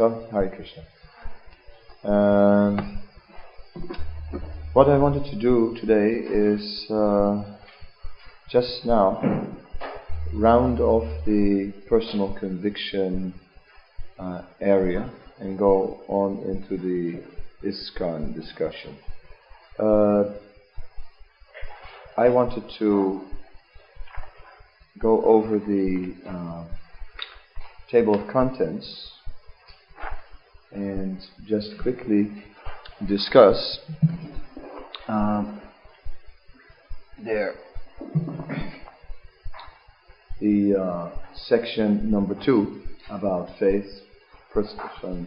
Sorry, Hare Krishna. What I wanted to do today is just now round off the personal conviction area and go on into the ISKCON discussion. I wanted to go over the table of contents and just quickly discuss the section number 2 about faith, from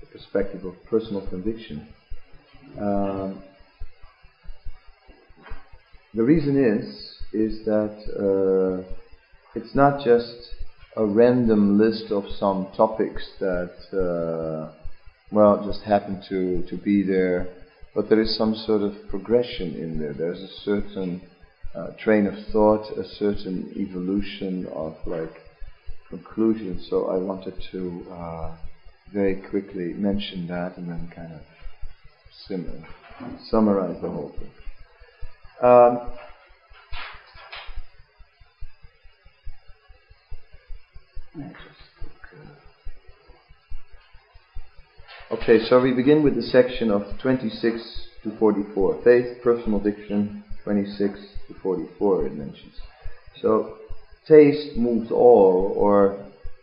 the perspective of personal conviction. The reason is that it's not just a random list of some topics that just happen to be there, but there is some sort of progression in there. There's a certain train of thought, a certain evolution of conclusion. So I wanted to very quickly mention that and then kind of summarize the whole thing. Okay, so we begin with the section of 26 to 44. Faith, personal conviction, 26 to 44, it mentions. So, taste moves all, or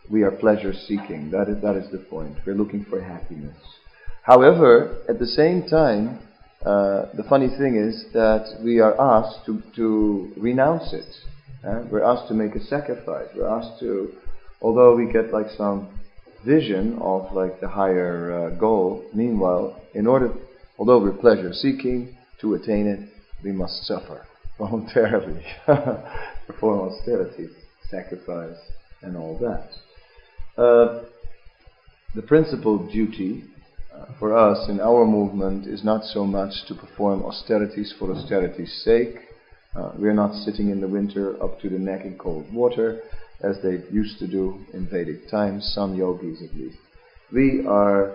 we are pleasure-seeking. That is the point. We're looking for happiness. However, at the same time, the funny thing is that we are asked to renounce it. We're asked to make a sacrifice. We're asked to, although we get some vision of the higher goal, meanwhile, although we're pleasure seeking, to attain it, we must suffer voluntarily, perform austerities, sacrifice, and all that. The principal duty for us in our movement is not so much to perform austerities for austerity's sake. We are not sitting in the winter up to the neck in cold water, as they used to do in Vedic times, some yogis at least. We are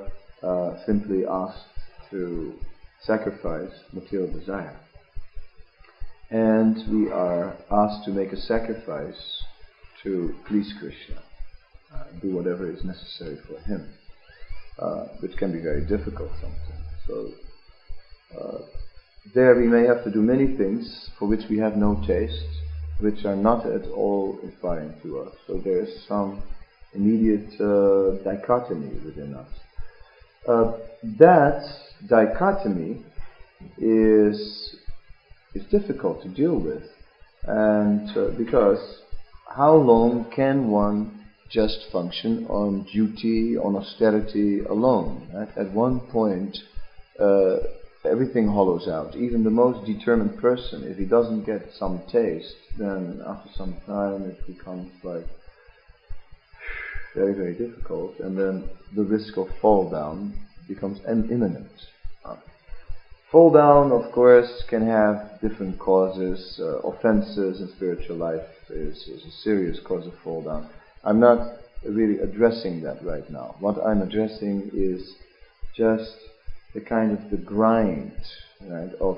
simply asked to sacrifice material desire. And we are asked to make a sacrifice to please Krishna, do whatever is necessary for him, which can be very difficult sometimes. So there we may have to do many things for which we have no taste, which are not at all inspiring to us. So there is some immediate dichotomy within us. That dichotomy is difficult to deal with, and because how long can one just function on duty, on austerity alone? Right? At one point, everything hollows out. Even the most determined person, if he doesn't get some taste, then after some time it becomes very, very difficult, and then the risk of fall down becomes imminent. Fall down, of course, can have different causes. Offenses in spiritual life is a serious cause of fall down. I'm not really addressing that right now. What I'm addressing is just the kind of the grind, right, of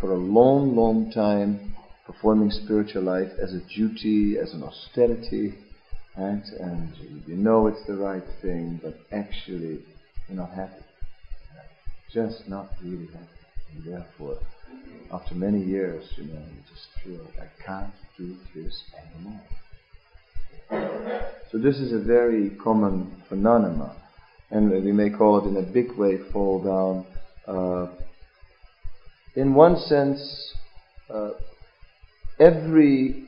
for a long, long time performing spiritual life as a duty, as an austerity, right? And you know it's the right thing, but actually you're not happy, right? Just not really happy. And therefore, after many years, you just feel I can't do this anymore. So this is a very common phenomenon. And we may call it, in a big way, fall down. In one sense, every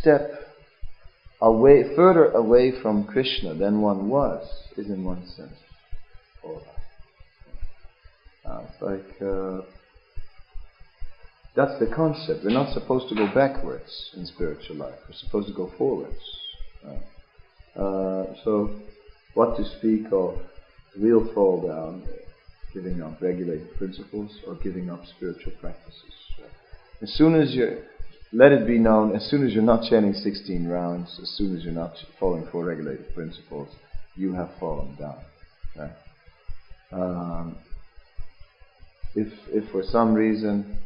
step further away from Krishna than one was is, in one sense, fall down. It's that's the concept. We're not supposed to go backwards in spiritual life. We're supposed to go forwards. So, what to speak of real fall down, giving up regulated principles or giving up spiritual practices. As soon as you're let it be known as soon as you're not chanting 16 rounds, as soon as you're not following four regulative principles, you have fallen down. Right? If for some reason,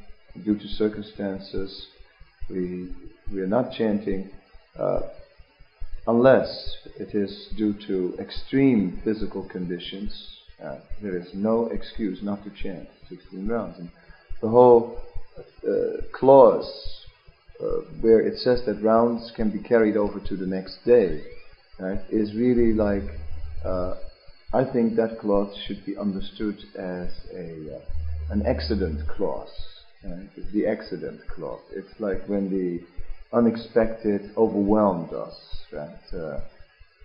due to circumstances, we are not chanting, unless it is due to extreme physical conditions, there is no excuse not to chant 16 rounds. And the whole clause where it says that rounds can be carried over to the next day, right, is really like, I think that clause should be understood as an accident clause. Right? It's the accident clause. It's like when the unexpected overwhelmed us, right?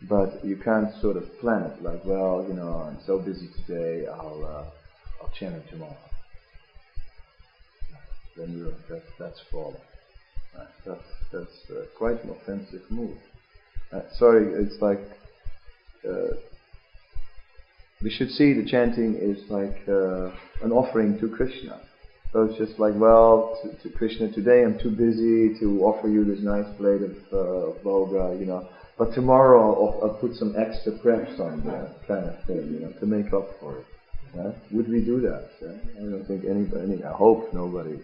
But you can't sort of plan it, like, well, you know, I'm so busy today, I'll chant it tomorrow. Then you that's falling. Right? That's quite an offensive move. It's like we should see the chanting is like an offering to Krishna. So it's just like, well, to Krishna, today I'm too busy to offer you this nice plate of boga, you know. But tomorrow I'll put some extra preps on there, kind of thing, you know, to make up for it. Right? Would we do that? Right? I don't think anybody, I hope nobody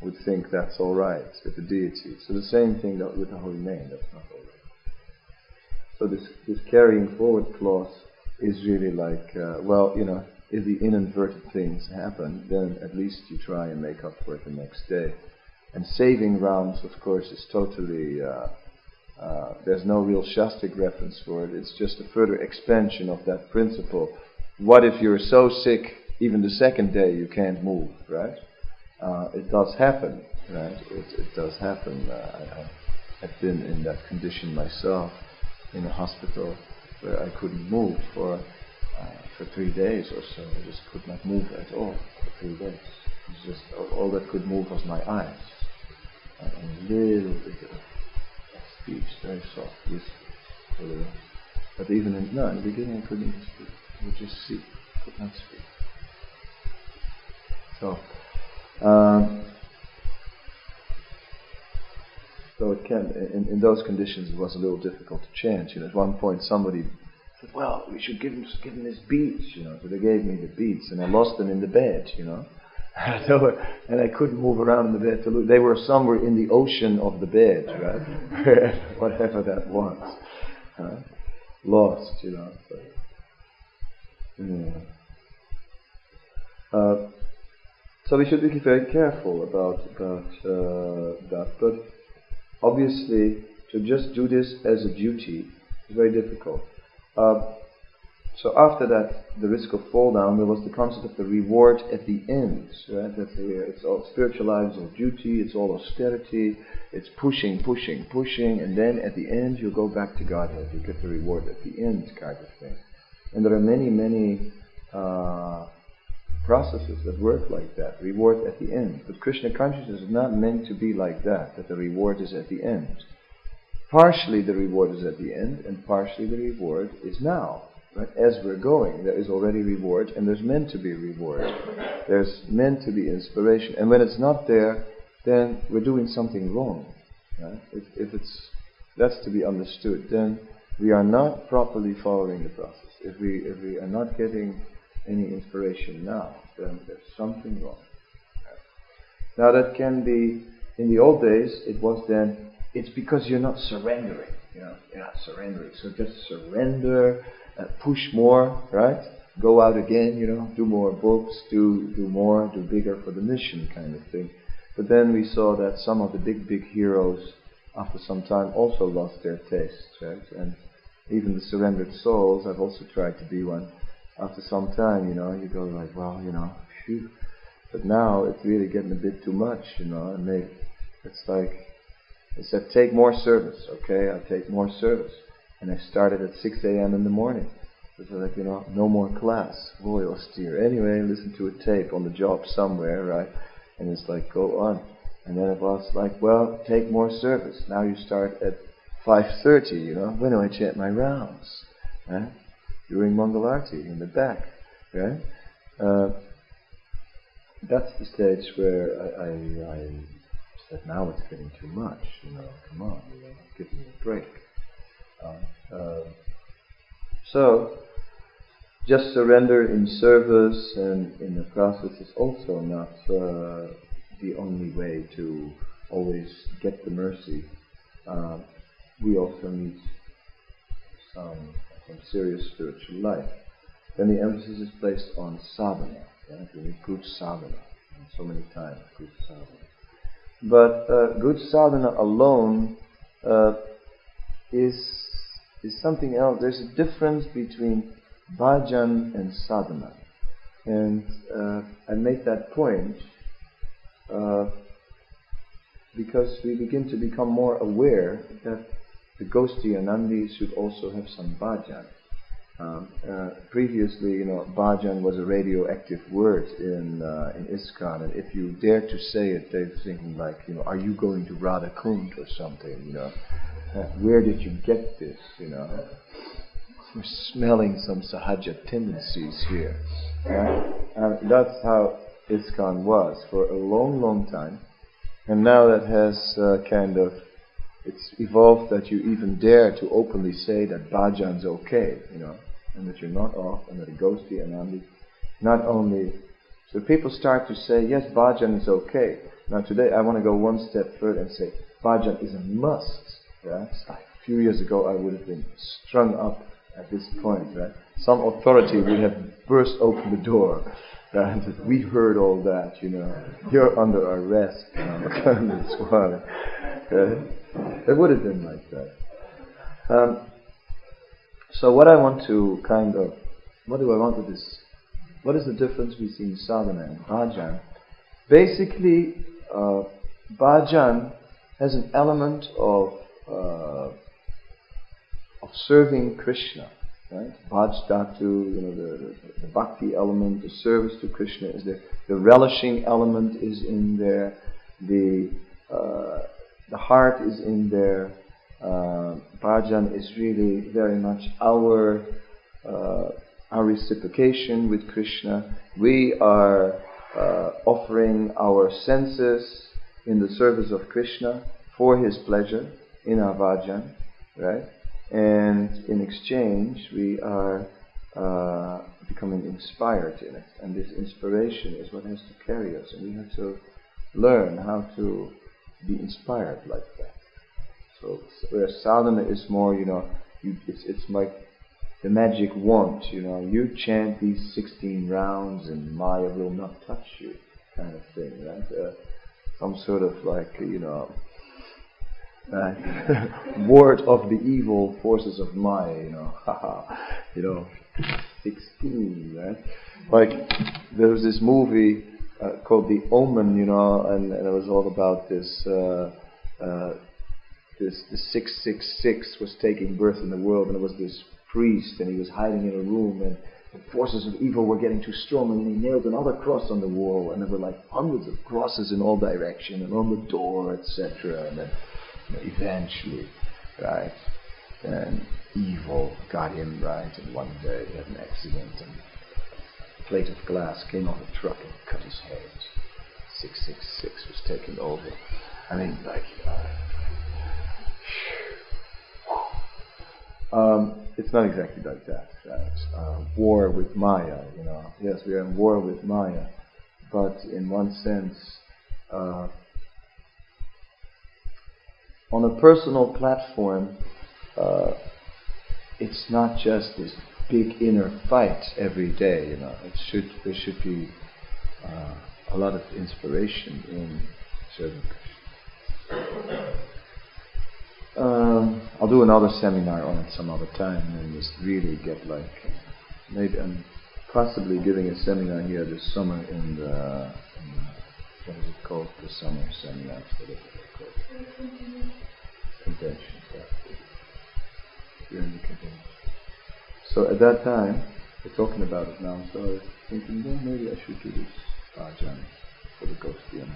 would think that's alright with the deity. So the same thing that with the holy name, that's not alright. So this carrying forward clause is really like, well, you know, if the inadvertent things happen, then at least you try and make up for it the next day. And saving rounds, of course, is totally, there's no real Shastic reference for it. It's just a further expansion of that principle. What if you're so sick, even the second day you can't move, right? It does happen, right? It does happen. I've been in that condition myself, in a hospital where I couldn't move for 3 days or so. I just could not move at all for 3 days. It's just all that could move was my eyes. And a little bit of speech, very soft, yes, a little. But even in the beginning I couldn't even speak. I would just see, could not speak. So it can, in those conditions, it was a little difficult to chant. You know, at one point somebody said, well, we should give him his beads, you know. So they gave me the beads, and I lost them in the bed, you know. And I couldn't move around in the bed to look. They were somewhere in the ocean of the bed, right? Whatever that was. Huh? Lost, you know. So, yeah. So we should be very careful about that. But obviously, to just do this as a duty is very difficult. So after that, the risk of fall down, there was the concept of the reward at the end, right? That it's all spiritual life, it's all duty, it's all austerity, it's pushing, and then at the end you go back to Godhead, you get the reward at the end kind of thing. And there are many processes that work like that, reward at the end. But Krishna consciousness is not meant to be like that the reward is at the end. Partially the reward is at the end, and partially the reward is now. Right? As we're going, there is already reward, and there's meant to be reward. There's meant to be inspiration. And when it's not there, then we're doing something wrong. Right? If that's to be understood, then we are not properly following the process. If we are not getting any inspiration now, then there's something wrong. Right? Now that can be, in the old days, it was then, it's because you're not surrendering, you know, you're not surrendering. So just surrender, push more, right? Go out again, you know, do more books, do more, do bigger for the mission kind of thing. But then we saw that some of the big heroes, after some time, also lost their taste, right? And even the surrendered souls, I've also tried to be one, after some time, you know, you go like, well, you know, phew. But now it's really getting a bit too much, you know, and it's like, I said, take more service, okay? I'll take more service. And I started at 6 a.m. in the morning. It was like, you know, no more class. Boy, austere. Anyway, listen to a tape on the job somewhere, right? And it's like, go on. And then it was like, well, take more service. Now you start at 5:30, you know? When do I chant my rounds? Right? During Mangalarti, in the back, right? That's the stage where I that now it's getting too much, come on, give me a break. So, just surrender in service and in the process is also not the only way to always get the mercy. We also need some serious spiritual life. Then the emphasis is placed on sadhana. We need good sadhana. And so many times, good sadhana. But good sadhana alone is something else. There's a difference between bhajan and sadhana, and I make that point because we begin to become more aware that the Gaustiya Nandis should also have some bhajan. Previously, bhajan was a radioactive word in ISKCON, and if you dare to say it, they're thinking like, are you going to Radha Kund or something, where did you get this, We're smelling some sahaja tendencies here. That's how ISKCON was for a long, long time. And now that has it's evolved that you even dare to openly say that bhajan's okay, and that you're not off, and that a Gaustiya Nandis not only... So people start to say, yes, bhajan is okay. Now today I want to go one step further and say, bhajan is a must. Right? A few years ago I would have been strung up at this point, right? Some authority would have burst open the door. Right? We heard all that, You're under arrest. It would have been like that. So what I want to what do I want with this? What is the difference between sadhana and bhajan? Basically, bhajan has an element of serving Krishna, right? Bhaj dhatu, the bhakti element, the service to Krishna is there. The relishing element is in there. The heart is in there. Bhajan is really very much our reciprocation with Krishna. We are offering our senses in the service of Krishna for His pleasure in our bhajan, right? And in exchange, we are becoming inspired in it. And this inspiration is what has to carry us. And we have to learn how to be inspired like that. So, whereas sadhana is more, it's like the magic wand, You chant these 16 rounds and Maya will not touch you, kind of thing, right? Some sort of like, ward of the evil forces of Maya, 16, right? Like, there was this movie called The Omen, and it was all about this, the 666 was taking birth in the world, and it was this priest, and he was hiding in a room, and the forces of evil were getting too strong, and he nailed another cross on the wall, and there were like hundreds of crosses in all directions, and on the door, etc., and then eventually, right, and evil got him, right, and one day he had an accident, and a plate of glass came off a truck and cut his hand. 666 was taken over. I mean, like, it's not exactly like that, right? War with Maya, Yes, we are in war with Maya, but in one sense, on a personal platform, it's not just this big inner fight every day, There should be a lot of inspiration in serving Krishna. I'll do another seminar on it some other time and just really get like... Maybe I'm possibly giving a seminar here this summer in the... What is it called? The summer seminar. Convention. During the convention. So at that time, we're talking about it now, so I was thinking, well, maybe I should do this bhajan for the Gaustiya.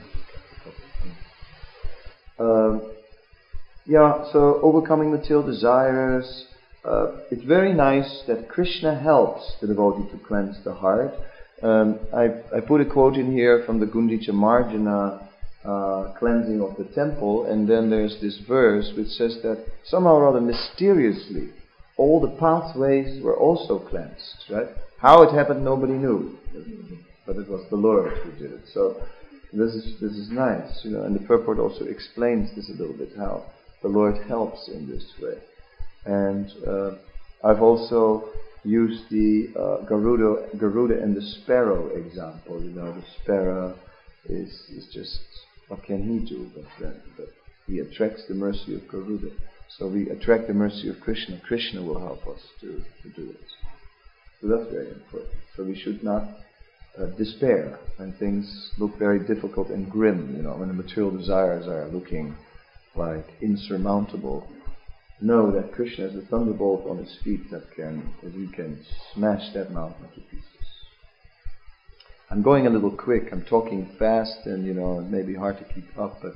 So overcoming material desires. It's very nice that Krishna helps the devotee to cleanse the heart. I put a quote in here from the Gundicha Marjana cleansing of the temple, and then there's this verse which says that somehow rather mysteriously all the pathways were also cleansed, right? How it happened nobody knew, but it was the Lord who did it. So this is nice, you know, and the purport also explains this a little bit, how the Lord helps in this way. And I've also used the Garuda and the sparrow example. You know, the sparrow is just, what can he do but he attracts the mercy of Garuda. So we attract the mercy of Krishna. Krishna will help us to do it. So that's very important. So we should not despair when things look very difficult and grim, you know, when the material desires are looking like insurmountable. Know that Krishna is a thunderbolt on his feet that you can smash that mountain to pieces. I'm going a little quick, I'm talking fast, and you know, it may be hard to keep up, but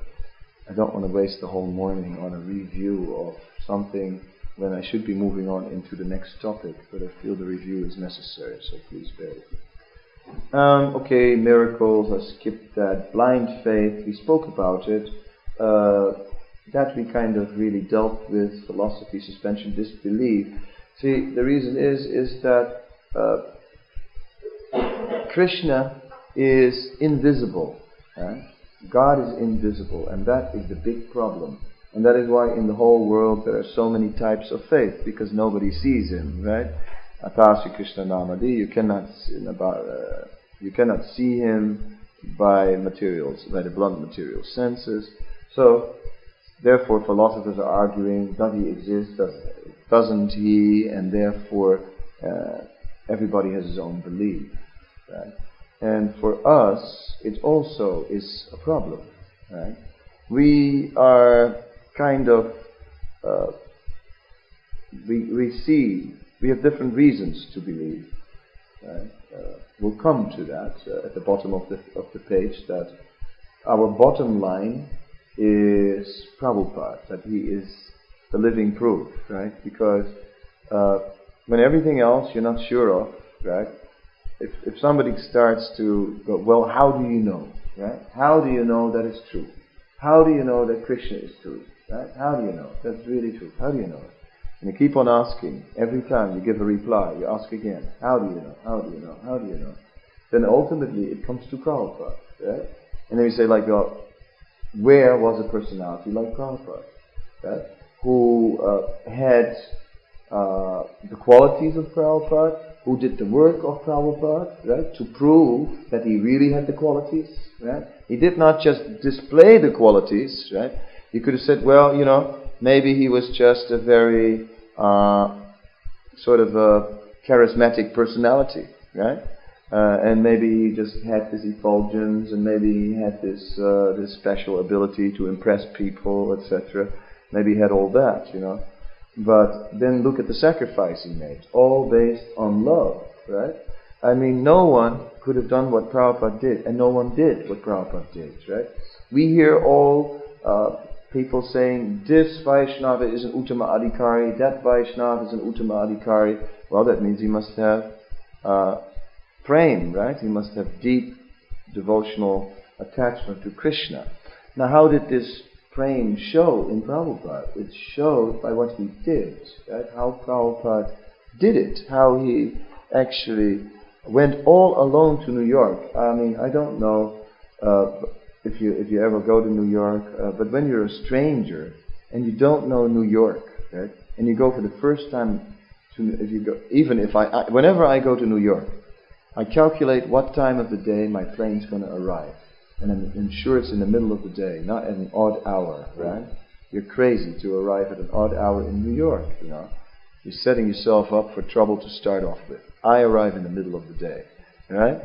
I don't want to waste the whole morning on a review of something when I should be moving on into the next topic, but I feel the review is necessary, so please bear with me. Okay, miracles, I skipped that. Blind faith, we spoke about it. That we kind of really dealt with, philosophy, suspension, disbelief. See, the reason is that Krishna is invisible. Right? God is invisible, and that is the big problem. And that is why in the whole world there are so many types of faith, because nobody sees him, right? Atasi Krishna Namadi, you cannot see him by materials, by the blunt material senses. So, therefore, philosophers are arguing, does he exist, doesn't he, and therefore everybody has his own belief. Right? And for us, it also is a problem. Right? We are kind of, we have different reasons to believe. Right? We'll come to that at the bottom of the page, that our bottom line is Prabhupada, that he is the living proof, right? Because when everything else you're not sure of, right? If somebody starts to go, well, how do you know, right? How do you know that it's true? How do you know that Krishna is true, right? How do you know that's really true? How do you know it? And you keep on asking. Every time you give a reply, you ask again. How do you know? How do you know? How do you know? Then ultimately it comes to Prabhupada, right? And then we say, like, well, where was a personality like Prabhupada, right? Who had the qualities of Prabhupada, who did the work of Prabhupada, right? To prove that he really had the qualities, right? He did not just display the qualities, right? You could have said, well, you know, maybe he was just a very sort of a charismatic personality, right? And maybe he just had this effulgence, and maybe he had this this special ability to impress people, etc. Maybe he had all that, you know. But then look at the sacrifice he made, all based on love, right? I mean, no one could have done what Prabhupada did, and no one did what Prabhupada did, right? We hear all people saying, this Vaishnava is an Uttama Adhikari, that Vaishnava is an Uttama Adhikari. Well, that means he must have... prem, right? He must have deep devotional attachment to Krishna. Now, how did this prem show in Prabhupada? It showed by what he did, right? How Prabhupada did it, how he actually went all alone to New York. I mean, I don't know if you ever go to New York, but when you're a stranger and you don't know New York, right? And you go for the first time to, whenever I go to New York, I calculate what time of the day my plane's going to arrive. And I'm sure it's in the middle of the day, not at an odd hour, right? You're crazy to arrive at an odd hour in New York, you know. You're setting yourself up for trouble to start off with. I arrive in the middle of the day, right?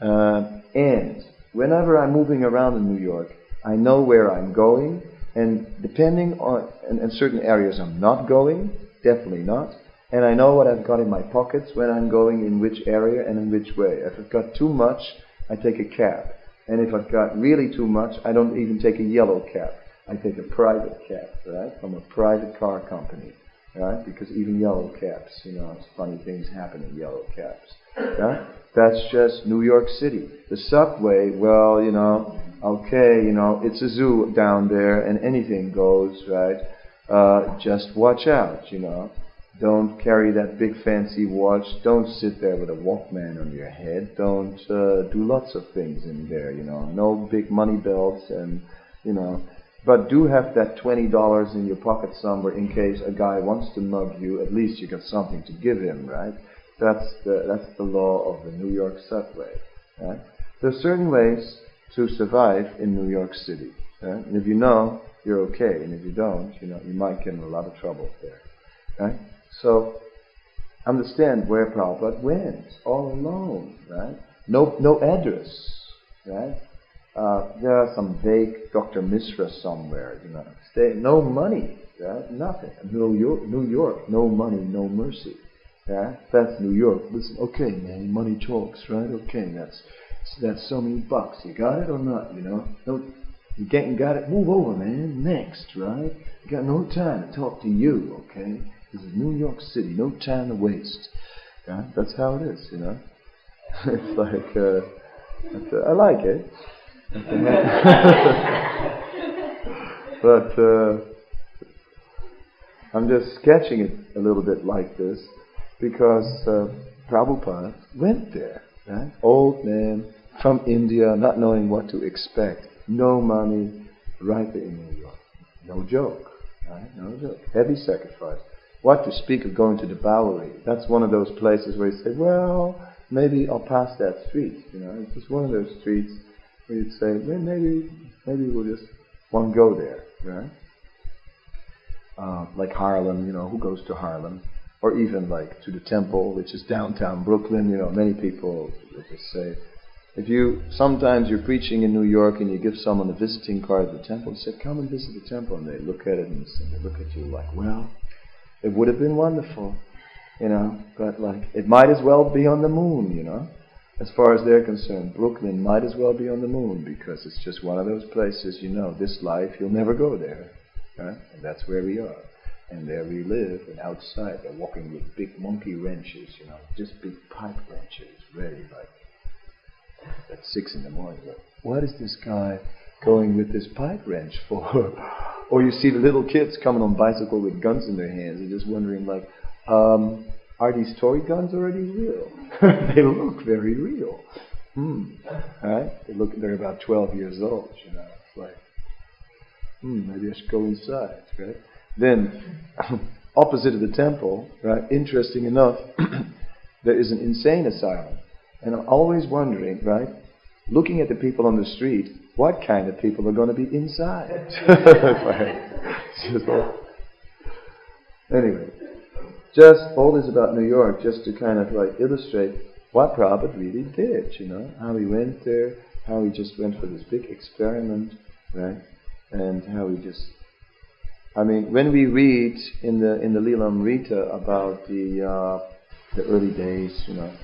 And whenever I'm moving around in New York, I know where I'm going, and depending on and certain areas I'm not going, definitely not. And I know what I've got in my pockets, when I'm going, in which area and in which way. If I've got too much, I take a cab. And if I've got really too much, I don't even take a yellow cab. I take a private cab, right? From a private car company, right? Because even yellow cabs, you know, funny things happen in yellow cabs, right? That's just New York City. The subway, well, you know, okay, you know, it's a zoo down there and anything goes, right? Just watch out, you know. Don't carry that big fancy watch. Don't sit there with a Walkman on your head. Don't do lots of things in there, you know. No big money belts and, you know. But do have that $20 in your pocket somewhere in case a guy wants to mug you. At least you got something to give him, right? That's the law of the New York subway. Right? There are certain ways to survive in New York City. Right? And if you know, you're okay. And if you don't, you know, you might get in a lot of trouble there. Right? So understand where Prabhupada went, all alone, right? No address, right? There are some vague Doctor Misra somewhere, you know. No money, right? Nothing. New York, no money, no mercy. Yeah? That's New York. Listen, okay, man, money talks, right? Okay, that's so many bucks. You got it or not? You know? No, you ain't got it. Move over, man. Next, right? You got no time to talk to you, okay? This is New York City. No time to waste. Yeah? That's how it is, you know. It's like I like it. But I'm just sketching it a little bit like this because Prabhupada went there, right? Old man from India, not knowing what to expect, no money, right there in New York. No joke, right? No joke. Heavy sacrifice. What to speak of going to the Bowery? That's one of those places where you say, well, maybe I'll pass that street. You know, it's just one of those streets. You'd say, well, maybe we'll just won't go there, right? Like Harlem, you know, who goes to Harlem? Or even like to the temple, which is downtown Brooklyn, you know, many people would just say, sometimes you're preaching in New York and you give someone a visiting card at the temple, you say, come and visit the temple, and they look at it and they look at you like, well, it would have been wonderful, you know, but like, it might as well be on the moon, you know. As far as they're concerned, Brooklyn might as well be on the moon because it's just one of those places, you know, this life, you'll never go there. Right? And that's where we are. And there we live, and outside they're walking with big monkey wrenches, you know, just big pipe wrenches, ready, like, at 6 in the morning. Like, what is this guy going with this pipe wrench for? Or you see the little kids coming on bicycle with guns in their hands and just wondering, like, are these toy guns already real? They look very real. Right? They're about 12 years old, you know. It's like, maybe I should go inside, right? Then, opposite of the temple, right, interesting enough, there is an insane asylum. And I'm always wondering, right, looking at the people on the street, what kind of people are going to be inside? Anyway. Just all this about New York, just to kind of like illustrate what Prabhupada really did, you know, how he went there, how he just went for this big experiment, right? And how he just, I mean, when we read in the Lila Amrita about the early days, you know,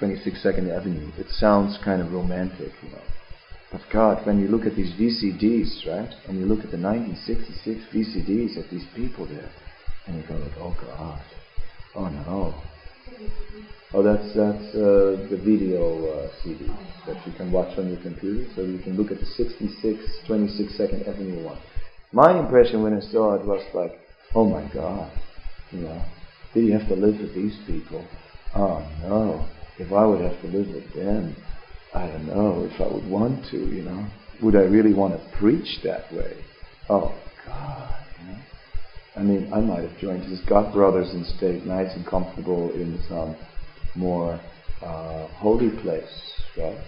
26 Second Avenue, it sounds kind of romantic, you know. But God, when you look at these VCDs, right, and you look at the 1966 VCDs of these people there, and you go like, oh God, oh no. Oh, that's the video CD that you can watch on your computer, so you can look at the 66, 26 Second Avenue one. My impression when I saw it was like, oh my God, you know, did you have to live with these people? Oh no, if I would have to live with them, I don't know if I would want to, you know. Would I really want to preach that way? Oh, God, you know. I mean, I might have joined his God brothers and stayed nice and comfortable in some more holy place, right?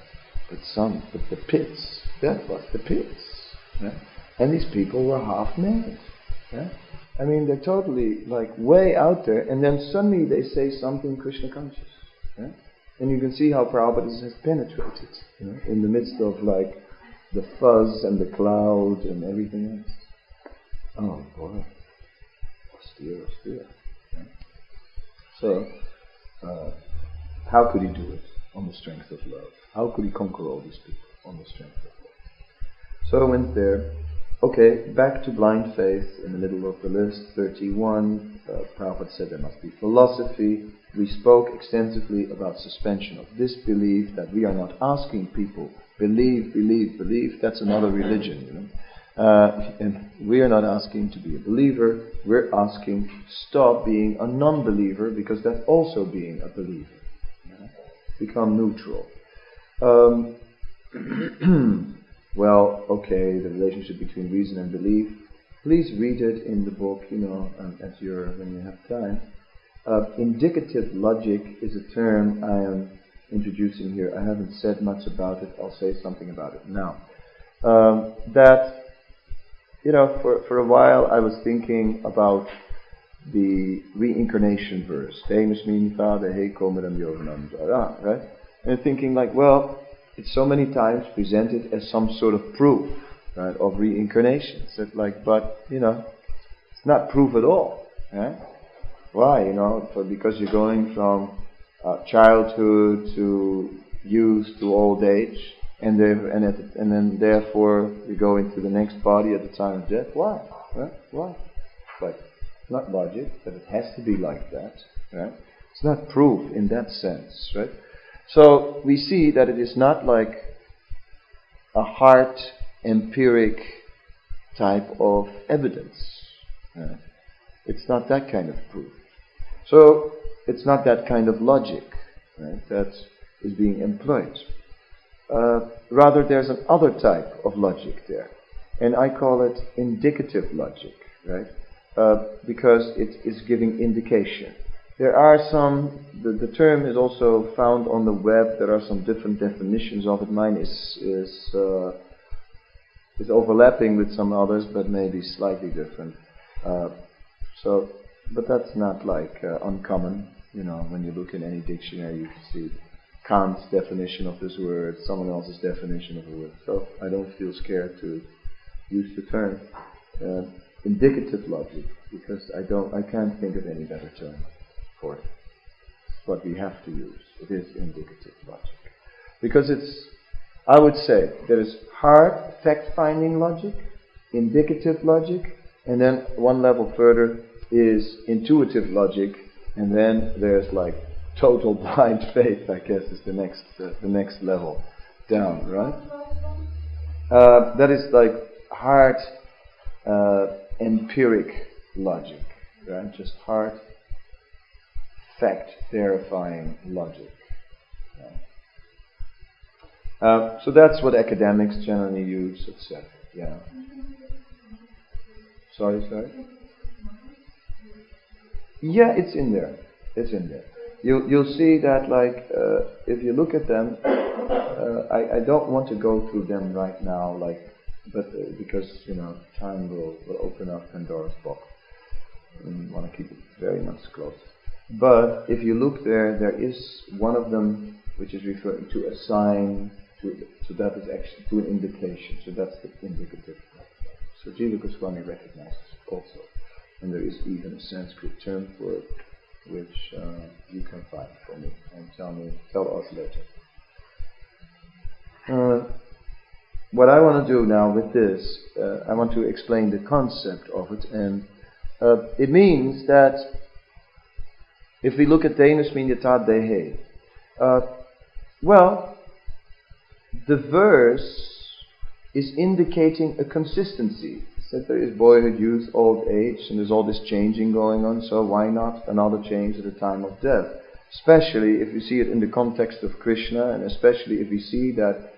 But the pits, that was the pits. Yeah? And these people were half mad. Yeah? I mean, they're totally, like, way out there, and then suddenly they say something Krishna conscious. Yeah? And you can see how Prabhupada has penetrated, you know, in the midst of like the fuzz and the cloud and everything else. Oh boy, austere. Yeah. So, how could he do it? On the strength of love. How could he conquer all these people? On the strength of love. So I went there, Okay, back to blind faith in the middle of the list, 31. Prabhupada said there must be philosophy. We spoke extensively about suspension of disbelief, that we are not asking people, believe, believe, believe. That's another religion, you know. And we are not asking to be a believer, we're asking stop being a non-believer, because that's also being a believer. Yeah? Become neutral. Well, okay, the relationship between reason and belief. Please read it in the book, you know, when you have time. Indicative logic is a term I am introducing here. I haven't said much about it. I'll say something about it now. That, you know, for a while I was thinking about the reincarnation verse. Right? And thinking like, well, it's so many times presented as some sort of proof, right, of reincarnation. Said like, but, you know, it's not proof at all. Right? Why? You know, because you're going from childhood to youth to old age, and then therefore you go into the next body at the time of death. Why? Right? Why? But it's not logic that it has to be like that. Right? It's not proof in that sense, right? So we see that it is not like a hard, empiric type of evidence. Right? It's not that kind of proof. So it's not that kind of logic, right, that is being employed. Rather, there's an other type of logic there, and I call it indicative logic, right? Because it is giving indication. There are some. The term is also found on the web. There are some different definitions of it. Mine is overlapping with some others, but maybe slightly different. So, but that's not like uncommon, you know, when you look in any dictionary you can see Kant's definition of this word, someone else's definition of the word. So I don't feel scared to use the term indicative logic, because I can't think of any better term for it. It's what we have to use. It is indicative logic. Because I would say, there is hard fact-finding logic, indicative logic, and then one level further is intuitive logic, and then there's like total blind faith, I guess, is the next level down, right? That is like hard empiric logic, right? Just hard fact verifying logic. Right? So that's what academics generally use, etc. Yeah. Sorry. Yeah, it's in there. It's in there. You'll see that, like, if you look at them, I don't want to go through them right now, like, but because, you know, time will open up Pandora's box. I want to keep it very much close. But if you look there, there is one of them which is referring to a sign, so that is actually to an indication. So that's the indicative. So Jiva Goswami recognizes it also. And there is even a Sanskrit term for it, which you can find for me and tell us later. What I want to do now with this, I want to explain the concept of it, and it means that if we look at Denas Minyata Dehe, well, the verse is indicating a consistency. That there is boyhood, youth, old age, and there's all this changing going on, so why not another change at the time of death? Especially if you see it in the context of Krishna, and especially if we see that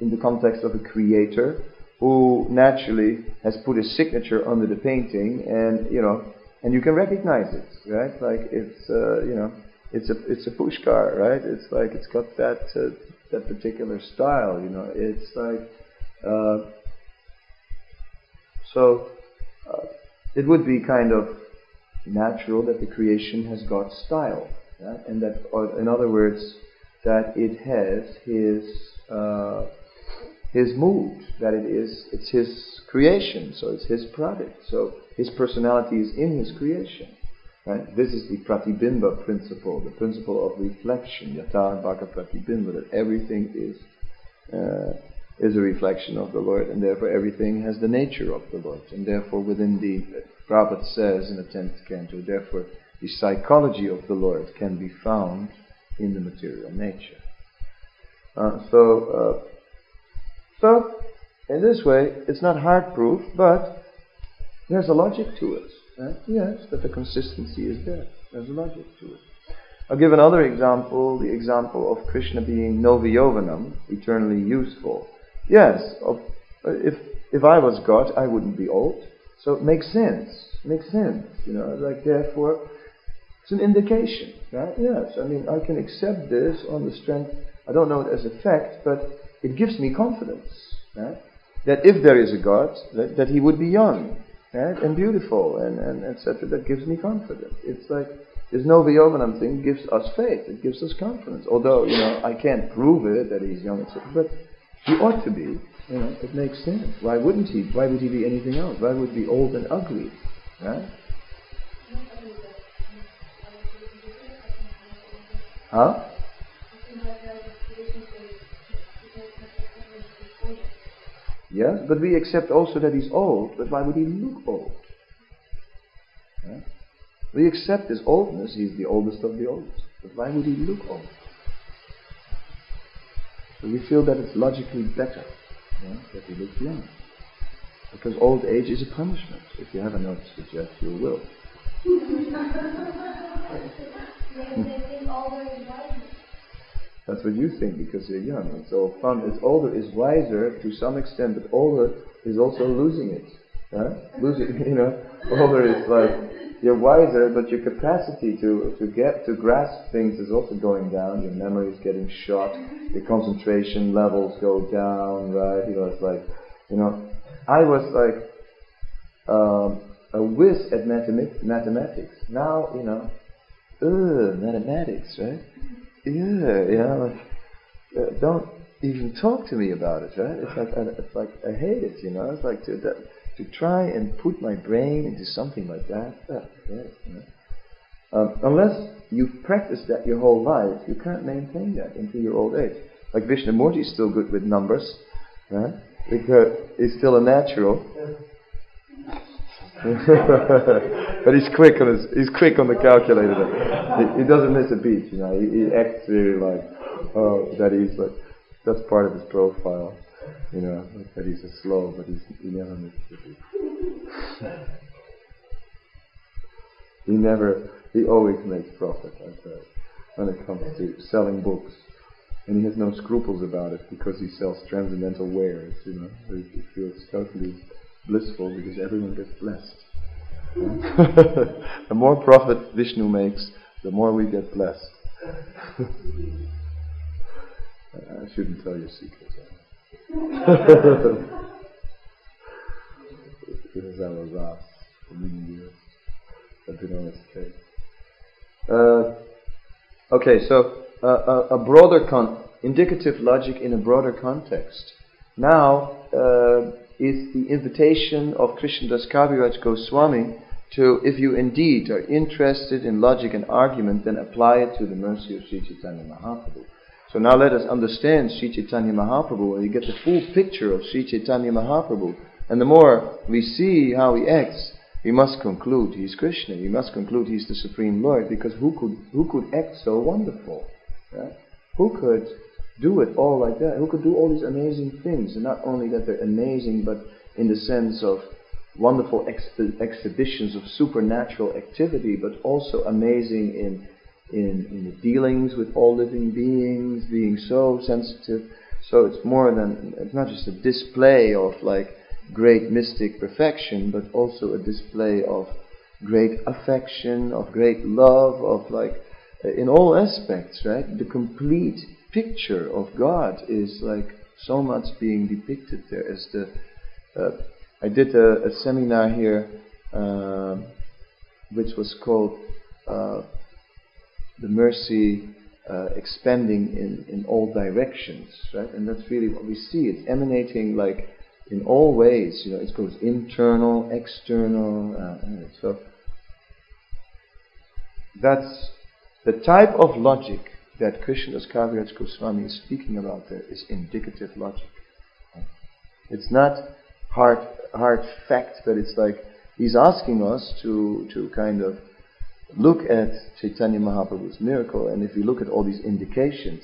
in the context of a creator who naturally has put his signature under the painting, and, you know, and you can recognize it, right? Like it's, you know, it's a pushkar, right? It's like it's got that particular style, you know. It's like. So it would be kind of natural that the creation has got style, right? And that, or in other words, that it has his mood, that it's his creation, so it's his product, so his personality is in his creation, right? This is the pratibimba principle, the principle of reflection, yata bhaka pratibimba, that everything is is a reflection of the Lord, and therefore everything has the nature of the Lord. And therefore within the, Prabhupada says in the 10th canto, therefore the psychology of the Lord can be found in the material nature. So in this way, it's not hard proof, but there's a logic to it. Right? Yes, that the consistency is there. There's a logic to it. I'll give another example, the example of Krishna being noviyovanam, eternally useful. Yes, if I was God, I wouldn't be old. So it makes sense. You know, like therefore, it's an indication, right? Yes, I mean, I can accept this on the strength, I don't know it as a fact, but it gives me confidence, right? That if there is a God, that he would be young, right? And beautiful, and etc. That gives me confidence. It's like, this noviyovanam thing gives us faith, it gives us confidence. Although, you know, I can't prove it that he's young, etc. But he ought to be, you know, it makes sense. Why wouldn't he? Why would he be anything else? Why would he be old and ugly, right? Huh? Yes, but we accept also that he's old, but why would he look old? Right? We accept his oldness, he's the oldest of the oldest. But why would he look old? So we feel that it's logically better, yeah, that he looks young. Because old age is a punishment. If you haven't noticed it yet, you will. That's what you think because you're young. It's all fun. It's older is wiser to some extent, but older is also losing it. Huh? Losing, you know, older is like, you're wiser, but your capacity to grasp things is also going down. Your memory is getting shot. Your concentration levels go down, right? You know, it's like, you know, I was like a whiz at mathematics. Now, you know, mathematics, right? Yeah, you know, like, don't even talk to me about it, right? It's like I hate it, you know. It's like to try and put my brain into something like that, yes, you know. Unless you've practiced that your whole life, you can't maintain that into your old age. Like Vishnu Murti is still good with numbers, right? Because he's still a natural, but he's quick on the calculator. He doesn't miss a beat, you know. He acts really like, oh, that he's like, that's part of his profile. You know, that he's a slow, but he never misses a beat. He always makes profit, I tell you, when it comes to selling books. And he has no scruples about it because he sells transcendental wares, you know. So he feels totally blissful because everyone gets blessed. The more profit Vishnu makes, the more we get blessed. I shouldn't tell you secrets. This is how I was asked for many years. I've been on this case. Okay, so a broader indicative logic in a broader context. Now is the invitation of Krishnadas Kaviraj Goswami to, if you indeed are interested in logic and argument, then apply it to the mercy of Sri Chaitanya Mahaprabhu. So now let us understand Sri Chaitanya Mahaprabhu, and you get the full picture of Sri Chaitanya Mahaprabhu. And the more we see how he acts, we must conclude he's Krishna. We must conclude he's the Supreme Lord, because who could act so wonderful? Right? Who could do it all like that? Who could do all these amazing things? And not only that they're amazing, but in the sense of wonderful exhibitions of supernatural activity, but also amazing in the dealings with all living beings, being so sensitive. So it's more than, it's not just a display of like great mystic perfection, but also a display of great affection, of great love, of like, in all aspects, right? The complete picture of God is like so much being depicted there as the, I did a seminar here, which was called, the mercy expanding in all directions, right? And that's really what we see. It's emanating like in all ways. You know, it goes internal, external. So that's the type of logic that Krishnadas Kaviraj Goswami is speaking about. There is indicative logic. It's not hard fact, but it's like he's asking us to kind of look at Chaitanya Mahaprabhu's miracle, and if we look at all these indications,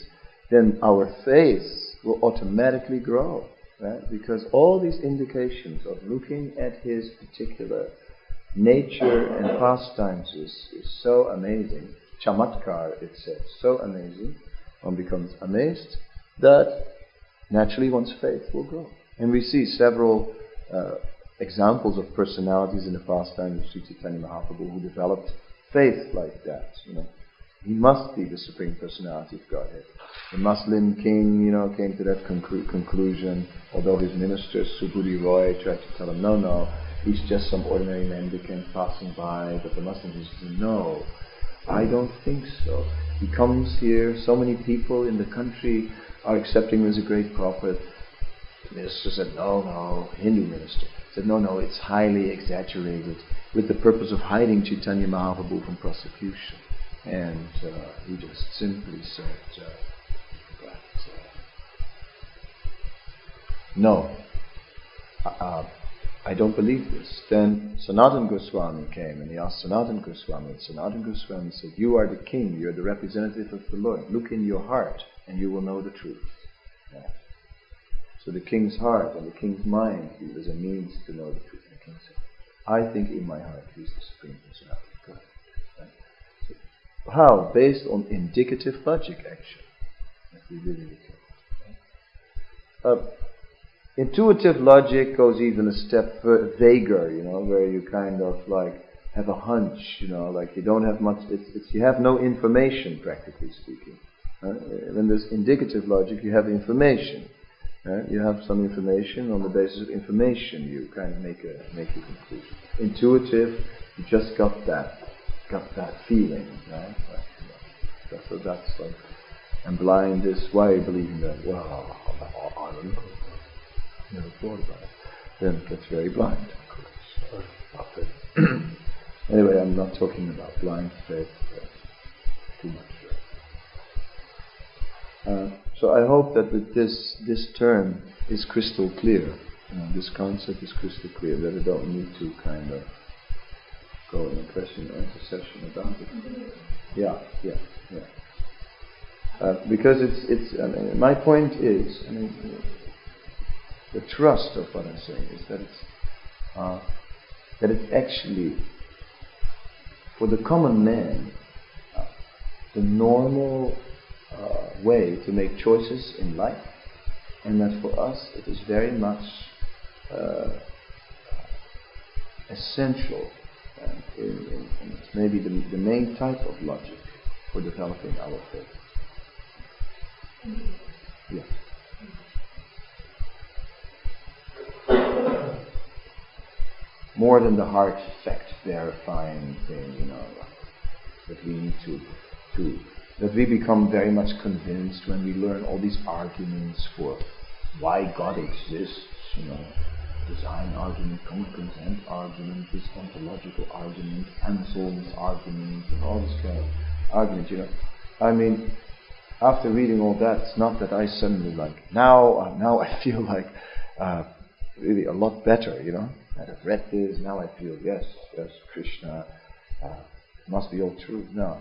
then our faith will automatically grow, right? Because all these indications of looking at his particular nature and pastimes is so amazing. Chamatkar, it says, so amazing. One becomes amazed that naturally one's faith will grow. And we see several examples of personalities in the past time of Sri Chaitanya Mahaprabhu who developed faith like that, you know. He must be the Supreme Personality of Godhead. The Muslim king, you know, came to that conclusion, although his minister, Subhudi Roy, tried to tell him, no, he's just some ordinary mendicant passing by, but the Muslim says, no, I don't think so. He comes here, so many people in the country are accepting him as a great prophet. The minister said, no, Hindu minister said, no, it's highly exaggerated, with the purpose of hiding Chaitanya Mahaprabhu from prosecution. And he just simply said no, I don't believe this. Then Sanatan Goswami came and he asked Sanatan Goswami, and Sanatan Goswami said, you are the king, you are the representative of the Lord. Look in your heart and you will know the truth. Yeah. So the king's heart and the king's mind is a means to know the truth. The king said, I think in my heart he's the Supreme Personality of God. How? Based on indicative logic, actually. Intuitive logic goes even a step vaguer, you know, where you kind of like have a hunch, you know, like you don't have much, you have no information, practically speaking. When there's indicative logic, you have information. You have some information. On the basis of information, you kind of make a conclusion. Intuitive, you just got that feeling, right? So that's like, and blindness, why are you believing that? Well, I don't know. Never thought about it. Then it gets very blind, of course. Anyway, I'm not talking about blind faith too much. So I hope that with this term is crystal clear. This concept is crystal clear, that I don't need to kind of go in a question or answer session about it. Yeah. Because it's. I mean, my point is, I mean, the thrust of what I'm saying is that it's actually, for the common man, the normal way to make choices in life, and that for us it is very much essential. And it's maybe the main type of logic for developing our faith. Yes. More than the hard fact verifying thing, you know, that we need to that we become very much convinced when we learn all these arguments for why God exists, you know. Design argument, consent argument, this ontological argument, Anselm's argument, and all this kind of argument, you know. I mean, after reading all that, it's not that I suddenly like, now I feel like really a lot better, you know. I've read this, now I feel, yes, Krishna must be all true. No.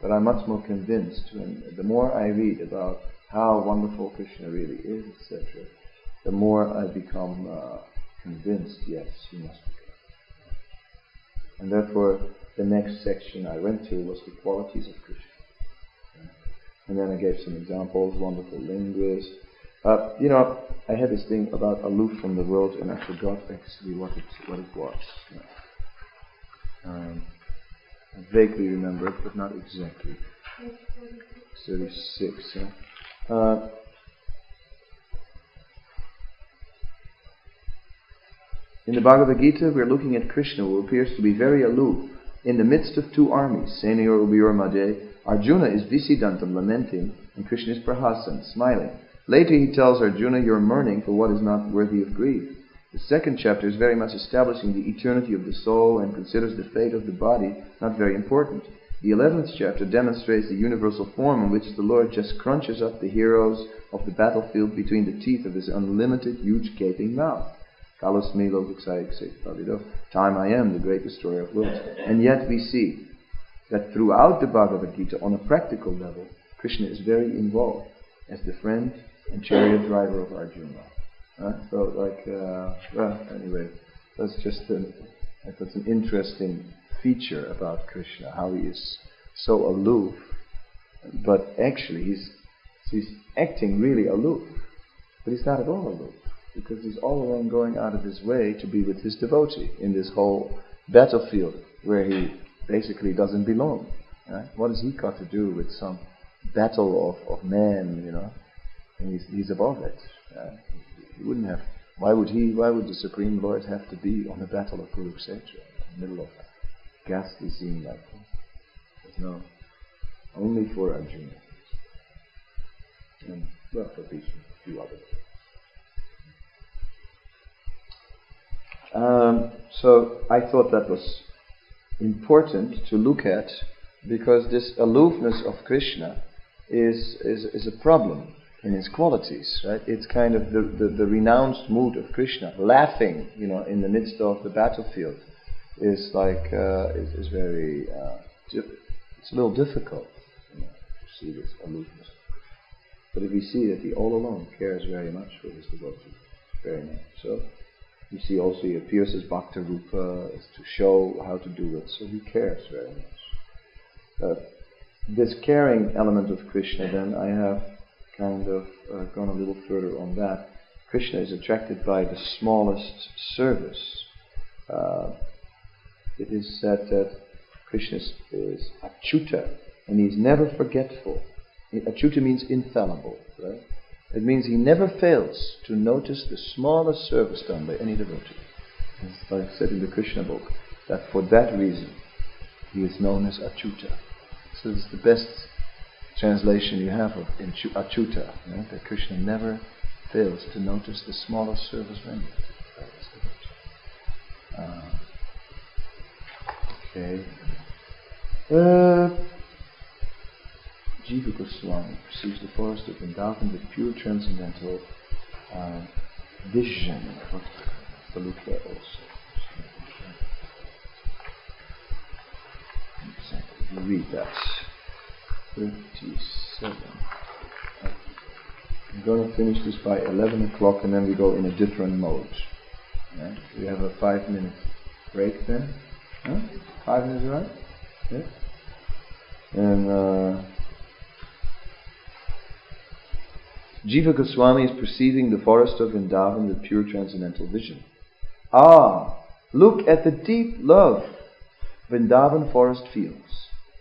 But I'm much more convinced, when the more I read about how wonderful Krishna really is, etc., the more I become convinced, yes, he must be God. And therefore, the next section I went to was the qualities of Krishna. And then I gave some examples, wonderful linguists. You know, I had this thing about aloof from the world, and I forgot actually what it was. I vaguely remember it, but not exactly. 36, huh? In the Bhagavad Gita, we are looking at Krishna, who appears to be very aloof, in the midst of two armies, Senor Ubior Made. Arjuna is Visidantam, lamenting, and Krishna is Prahasan, smiling. Later he tells Arjuna, you're mourning for what is not worthy of grief. The second chapter is very much establishing the eternity of the soul and considers the fate of the body not very important. The 11th chapter demonstrates the universal form in which the Lord just crunches up the heroes of the battlefield between the teeth of his unlimited, huge, gaping mouth. Kalosmi Lokaksai Ksepavito, time I am, the great destroyer of worlds. And yet we see that throughout the Bhagavad Gita, on a practical level, Krishna is very involved as the friend and chariot driver of Arjuna. That's just an interesting feature about Krishna, how he is so aloof, but actually he's acting really aloof, but he's not at all aloof, because he's all along going out of his way to be with his devotee in this whole battlefield where he basically doesn't belong. Right? What has he got to do with some battle of man, you know? And he's above it. He wouldn't have. Why would the Supreme Lord have to be on the battle of Kuruksetra, in the middle of a ghastly scene like that? There's no, only for Arjuna. And well, for Bhishma, a few others. So I thought that was important to look at, because this aloofness of Krishna is a problem in his qualities, right? It's kind of the renounced mood of Krishna, laughing, you know, in the midst of the battlefield, is like is very it's a little difficult, you know, to see this aloofness. But if we see that he all along cares very much for his devotee, very much so. You see also he appears as Bhakta Rupa, is to show how to do it, so he cares very much. This caring element of Krishna, then, I have kind of gone a little further on that. Krishna is attracted by the smallest service. It is said that Krishna is achyuta, and he's never forgetful. Achyuta means infallible, right? It means he never fails to notice the smallest service done by any devotee. It's like said in the Krishna book, that for that reason he is known as Achyuta. So it's the best translation you have of Achyuta, right? That Krishna never fails to notice the smallest service rendered by his devotee. Jiva Goswami perceives the forest of Vrindavan with pure transcendental vision. What to look at also. We'll read that. 37. I'm going to finish this by 11 o'clock and then we go in a different mode. Right? We have a 5-minute break then. Huh? 5 minutes, right? Yeah. And Jiva Goswami is perceiving the forest of Vrindavan with pure transcendental vision. Ah, look at the deep love Vrindavan forest feels.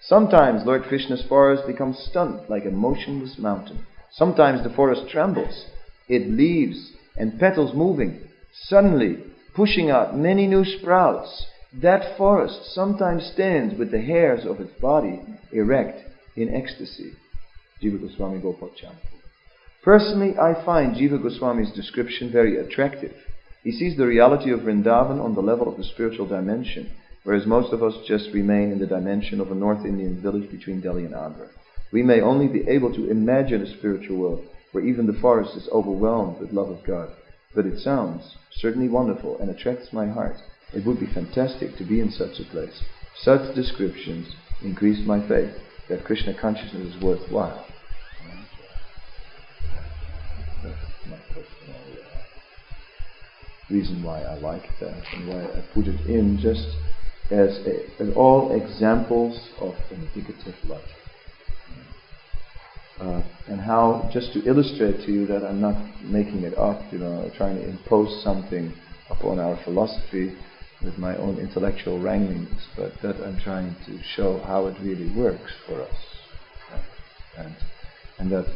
Sometimes Lord Krishna's forest becomes stunned like a motionless mountain. Sometimes the forest trembles, it leaves and petals moving, suddenly pushing out many new sprouts. That forest sometimes stands with the hairs of its body erect in ecstasy. Jiva Goswami Gopachampa. Personally, I find Jiva Goswami's description very attractive. He sees the reality of Vrindavan on the level of the spiritual dimension, whereas most of us just remain in the dimension of a North Indian village between Delhi and Agra. We may only be able to imagine a spiritual world where even the forest is overwhelmed with love of God. But it sounds certainly wonderful and attracts my heart. It would be fantastic to be in such a place. Such descriptions increase my faith that Krishna consciousness is worthwhile. Reason why I like that and why I put it in just as all examples of indicative love. And how, just to illustrate to you that I'm not making it up, you know, trying to impose something upon our philosophy with my own intellectual wranglings, but that I'm trying to show how it really works for us. And that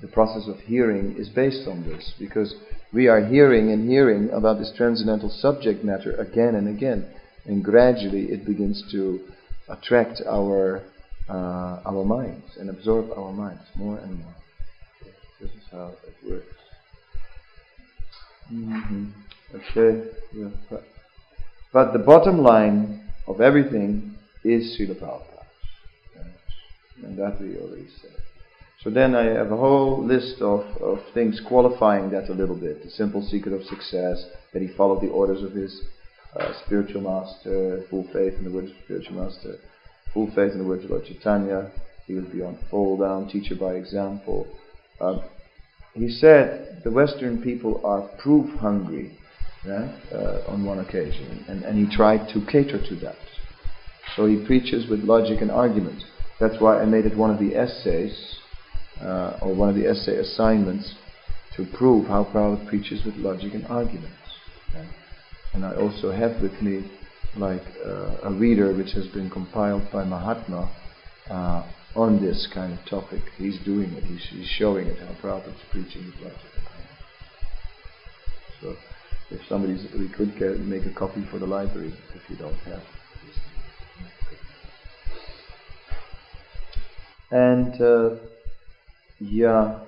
the process of hearing is based on this, because we are hearing and hearing about this transcendental subject matter again and again, and gradually it begins to attract our minds and absorb our minds more and more. This is how it works. But the bottom line of everything is Srila Prabhupada. And that we already said. So then I have a whole list of things qualifying that a little bit. The simple secret of success, that he followed the orders of his spiritual master, full faith in the words of spiritual master, full faith in the words of Lord Chaitanya. He was beyond fall down, teacher by example. He said the Western people are proof hungry, right? On one occasion, and he tried to cater to that. So he preaches with logic and argument. That's why I made it one of the essays, or one of the essay assignments, to prove how Prabhupada preaches with logic and arguments. Right? And I also have with me, like, a reader which has been compiled by Mahatma on this kind of topic. He's doing it, he's showing it, how Prabhupada is preaching with logic and arguments. So, if somebody's, we could make a copy for the library, if you don't have. And, yeah,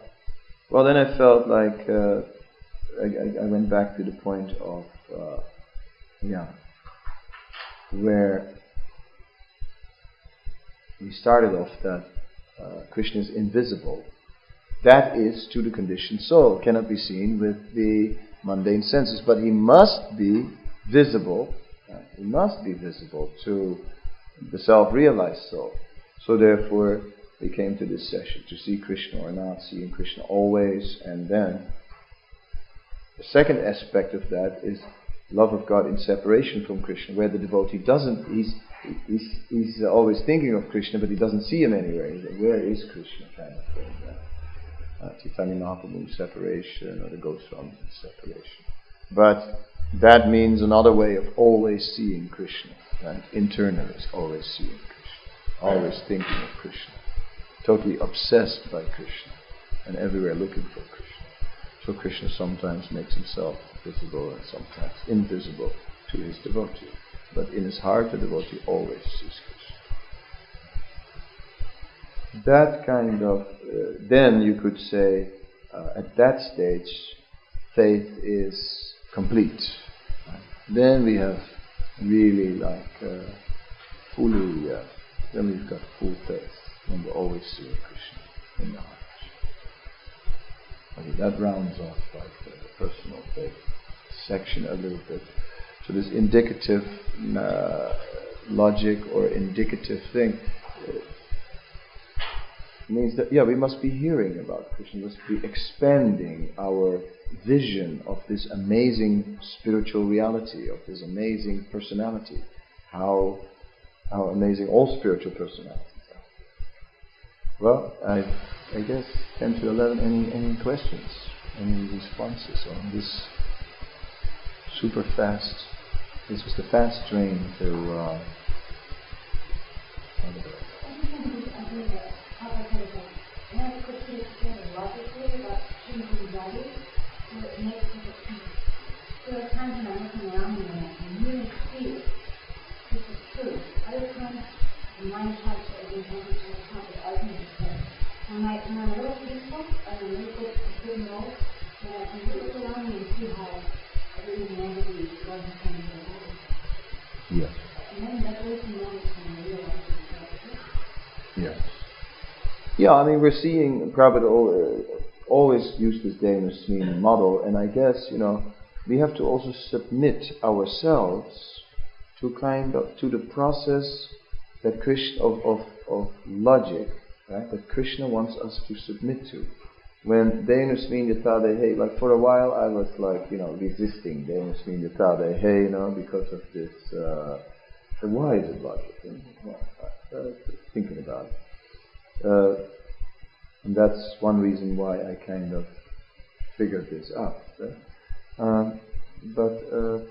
well then I felt like, I went back to the point of, yeah, where we started off, that Krishna is invisible. That is to the conditioned soul, cannot be seen with the mundane senses, but he must be visible, he must be visible to the self-realized soul. So therefore, we came to this session to see Krishna or not, seeing Krishna always. And then the second aspect of that is love of God in separation from Krishna, where the devotee doesn't, he's always thinking of Krishna, but he doesn't see him anywhere. He's like, where is Krishna, kind of thing. Chaitanya Mahaprabhu separation, or the Goswami separation. But that means another way of always seeing Krishna, right? Internal is always seeing Krishna, always thinking of Krishna, totally obsessed by Krishna, and everywhere looking for Krishna. So Krishna sometimes makes himself visible and sometimes invisible to his devotee. But in his heart, the devotee always sees Krishna. That kind of, then you could say, at that stage, faith is complete. Right? Then we have really like, fully, then we've got full faith. And we always see Krishna in the heart. Okay, that rounds off like the personal faith section a little bit. So this indicative logic or indicative thing means that, yeah, we must be hearing about Krishna, we must be expanding our vision of this amazing spiritual reality, of this amazing personality, how amazing all spiritual personalities. Well, I guess 10 to 11, any questions, any responses on this super fast? This was the fast train to, yes. Yes. Yeah, I mean, we're seeing Prabhupada always use this Dana-Sneena model, and I guess, you know, we have to also submit ourselves to kind of, to the process that Krishna, of logic, right, that Krishna wants us to submit to. When Dana-Sneena Tadehe, like for a while I was like, you know, resisting Dana-Sneena Tadehe, you know, because of this, so why is it logic? Well, thinking about it. And that's one reason why I kind of figured this out. Right? But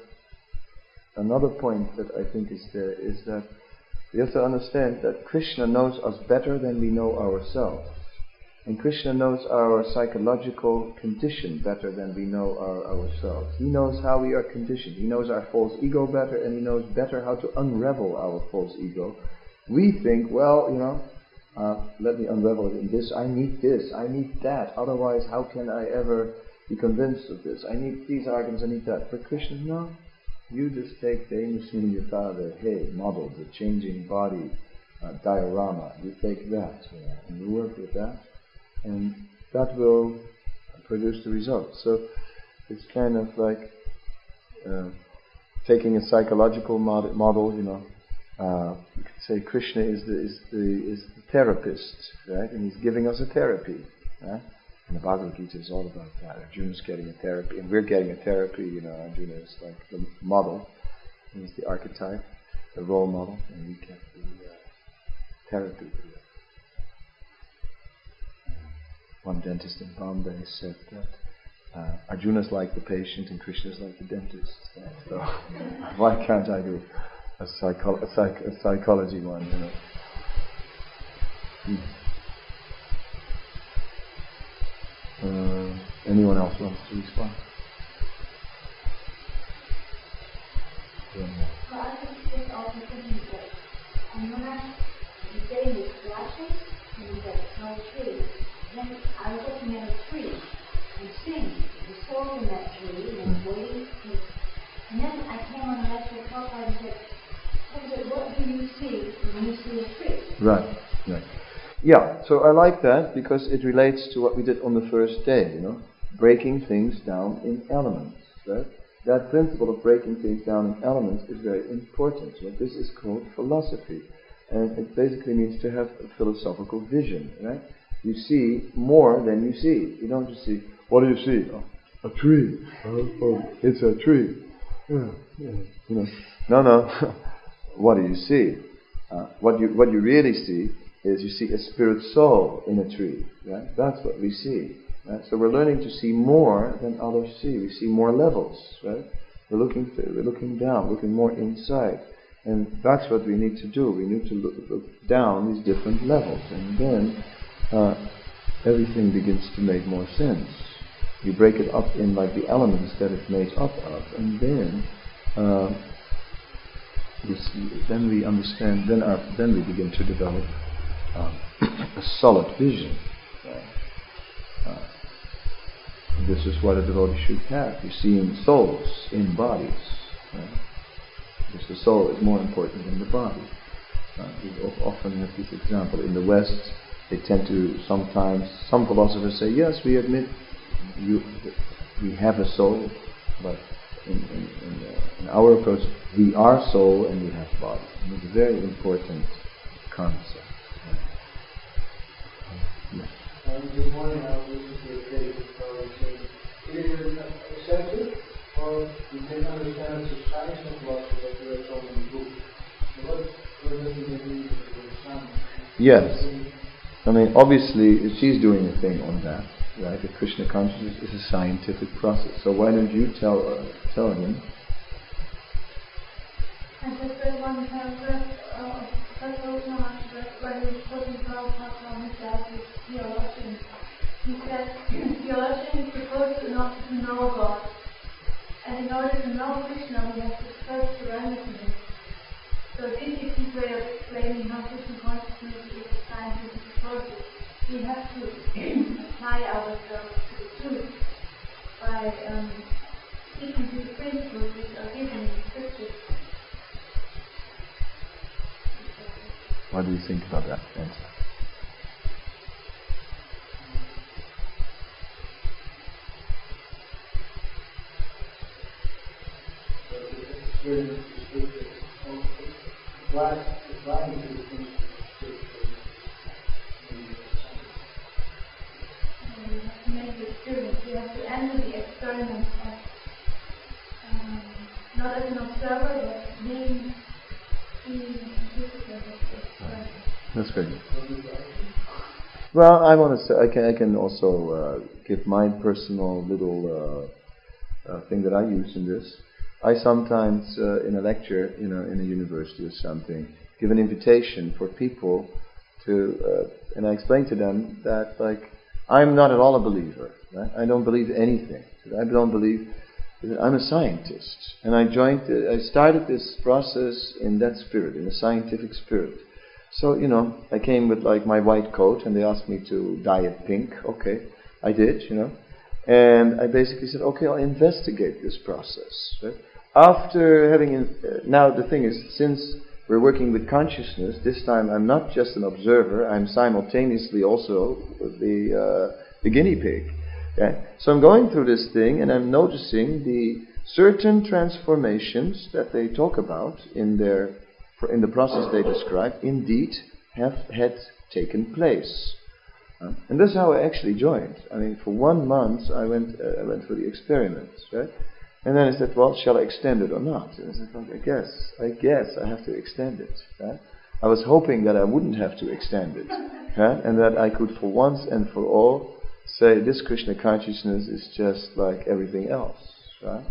another point that I think is there is that we have to understand that Krishna knows us better than we know ourselves. And Krishna knows our psychological condition better than we know ourselves. He knows how we are conditioned. He knows our false ego better, and he knows better how to unravel our false ego. We think, well, you know, let me unravel it in this. I need this. I need that. Otherwise, how can I ever be convinced of this? I need these arguments. I need that. But Krishna, no. You just take the Dana-Sneena Tadehe model, the changing body diorama. You take that, and you work with that, and that will produce the results. So it's kind of like taking a psychological model, you know. You could say Krishna is the therapist, right? And he's giving us a therapy, right? And the Bhagavad Gita is all about that. Arjuna's getting a therapy, and we're getting a therapy, you know. Arjuna is like the model, he's the archetype, the role model, and we get the therapy. One dentist in Bombay said that Arjuna's like the patient and Krishna's like the dentist. So why can't I do a psychology one, you know? Anyone else wants to respond? I think it's all the things that Arjuna is getting these flashes and he's like, no tree. Then I was looking at a tree and seeing the soul in that tree and waiting. And then I came on the actual profile and said, what do you see when you see a tree? Right, right. Yeah, so I like that because it relates to what we did on the first day, you know, breaking things down in elements, right? That principle of breaking things down in elements is very important. So this is called philosophy, and it basically means to have a philosophical vision, right? You see more than you see. You don't just see, what do you see? Oh, a tree. Oh, it's a tree. Yeah, yeah. You know, no. What do you see? What you really see is you see a spirit soul in a tree, right? That's what we see, right? So we're learning to see more than others see. We see more levels, right? We're looking down, looking more inside. And that's what we need to do. We need to look down these different levels. And then everything begins to make more sense. You break it up in like the elements that it's made up of. And then we understand, then we begin to develop a solid vision. This is what a devotee should have. You're seeing souls in bodies. Because the soul is more important than the body. We often have this example. In the West, they tend to sometimes, some philosophers say, yes, we admit we have a soul, but in our approach, we are soul and we have body. And it's a very important concept. Yes. Good morning. I was listening to a great conversation. Is it accepted, or you can understand the science of philosophy that you are talking about? What does it mean to understand? Yes. I mean, obviously, she's doing a thing on that, right? The Krishna consciousness is a scientific process. So why don't you tell him? I just read one paragraph of Sahotamraj where he was quoting Prabhupada on his life with theologians. He said, theologians are supposed to not know God. And in order to know Krishna, we have to first surrender to him. So this is his way of explaining how Krishna consciousness is a scientific process. We have to apply ourselves to the truth by sticking to the principles which are given in scripture. What do you think about that answer? We have to enter the experiment as not as an observer, but being that's very good. Well, I want to say I can also give my personal little thing that I use in this. I sometimes in a lecture, you know, in a university or something, give an invitation for people to, and I explain to them that like I'm not at all a believer. Right? I don't believe anything. I don't believe. I'm a scientist, and I started this process in that spirit, in a scientific spirit. So, you know, I came with like my white coat and they asked me to dye it pink. Okay, I did, you know. And I basically said, okay, I'll investigate this process. Right? Now the thing is, since We're working with consciousness. This time I'm not just an observer, I'm simultaneously also the guinea pig. Okay? So I'm going through this thing and I'm noticing the certain transformations that they talk about in the process they describe indeed had taken place. And that's how I actually joined. I mean, for 1 month I went for the experiment, right? And then I said, well, shall I extend it or not? And I said, well, I guess I have to extend it. Right? I was hoping that I wouldn't have to extend it, right? And that I could for once and for all say this Krishna consciousness is just like everything else. Right?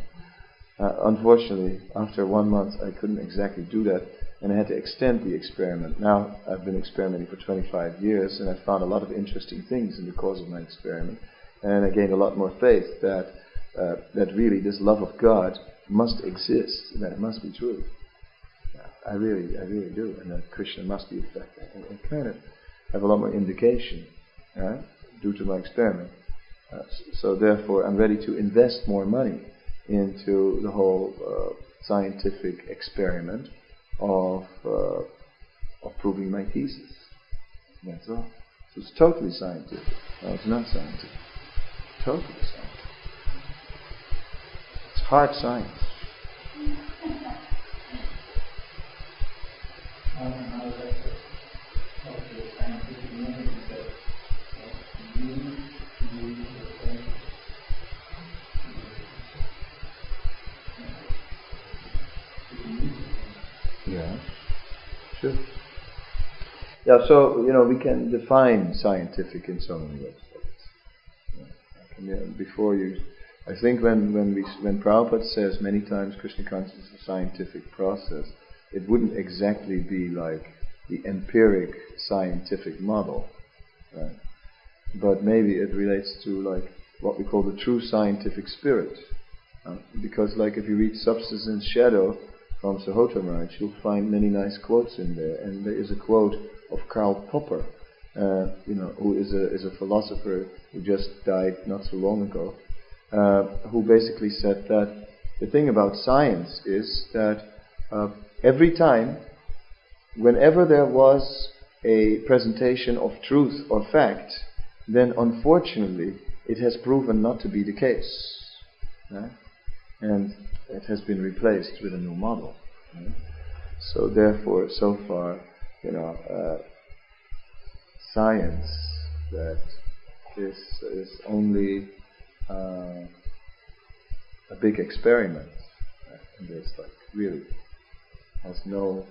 Unfortunately, after 1 month I couldn't exactly do that, and I had to extend the experiment. Now I've been experimenting for 25 years and I found a lot of interesting things in the course of my experiment, and I gained a lot more faith that really this love of God must exist, and that it must be true. Yeah, I really do, and that Krishna must be effective. I kind of have a lot more indication due to my experiment. So therefore I'm ready to invest more money into the whole scientific experiment of proving my thesis. That's all. So it's totally scientific. No, it's not scientific. Totally scientific. It's hard science. Yeah, so, you know, we can define scientific in so many ways. Yeah. I think when Prabhupada says many times Krishna consciousness is a scientific process, it wouldn't exactly be like the empiric scientific model, right? But maybe it relates to like what we call the true scientific spirit. Because like if you read Substance and Shadow from Sahotamraj, you'll find many nice quotes in there, and there is a quote of Karl Popper, who is a philosopher who just died not so long ago, who basically said that the thing about science is that every time, whenever there was a presentation of truth or fact, then unfortunately it has proven not to be the case, right? And it has been replaced with a new model. Right? So therefore, so far, you know, science that is only a big experiment, right? And it's like really has no.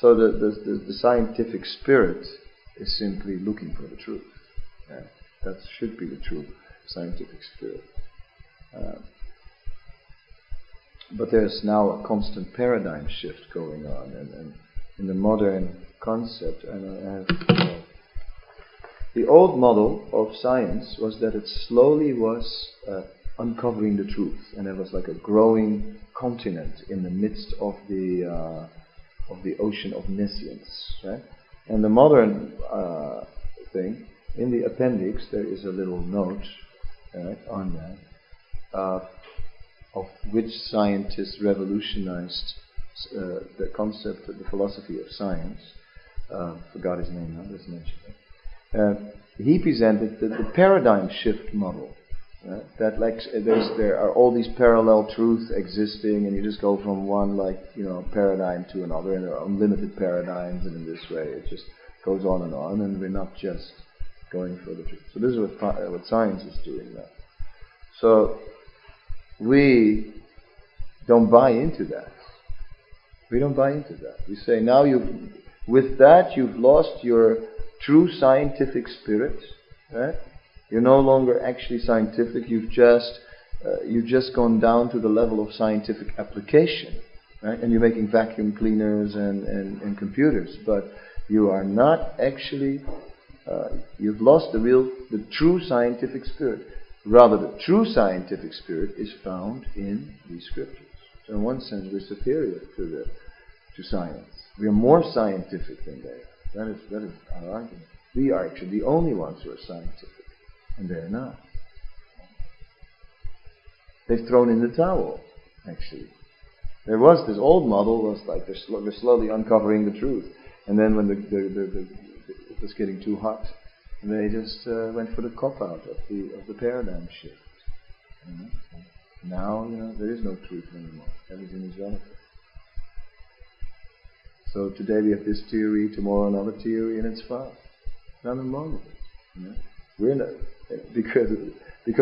So the scientific spirit is simply looking for the truth. Right? That should be the true scientific spirit. But there's now a constant paradigm shift going on, and in the modern concept, the old model of science was that it slowly was uncovering the truth, and there was like a growing continent in the midst of the ocean of nescience, right? And the modern thing, in the appendix there is a little note on that. Of which scientists revolutionized the concept of the philosophy of science. Forgot his name now, let's mention it. He presented the paradigm shift model. That like there are all these parallel truths existing, and you just go from one paradigm to another, and there are unlimited paradigms, and in this way it just goes on, and we're not just going for the truth. So this is what science is doing now. So we don't buy into that. We don't buy into that. We say, now you've lost your true scientific spirit. Right? You're no longer actually scientific. You've just gone down to the level of scientific application, right? And you're making vacuum cleaners and computers, but you are not actually. You've lost the true scientific spirit. Rather, the true scientific spirit is found in these scriptures. So in one sense, we're superior to science. We are more scientific than they are. That is our argument. We are actually the only ones who are scientific, and they're not. They've thrown in the towel, actually. There was this old model was like they're slowly uncovering the truth, and then when it was getting too hot, they just went for the cop out of the paradigm shift. You know? Now there is no truth anymore. Everything is relative. So today we have this theory, tomorrow another theory, and it's far. Nothing wrong with it. You know? We're not, because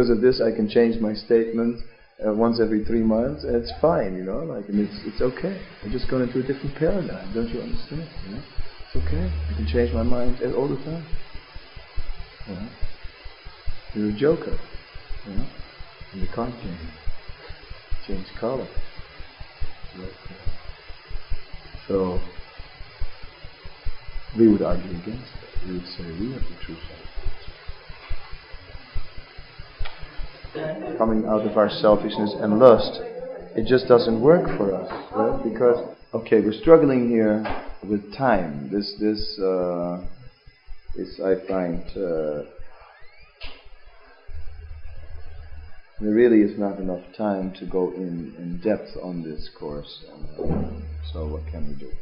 of this I can change my statement once every 3 months, and it's fine, and it's okay. I'm just going into a different paradigm, don't you understand? You know? It's okay. I can change my mind all the time. You know? You're a joker. You know? And you can't change color. So we would argue against that. We would say we have the true self. Coming out of our selfishness and lust, it just doesn't work for us, right? Because we're struggling here with time. This is, I find, there really is not enough time to go in depth on this course. So what can we do?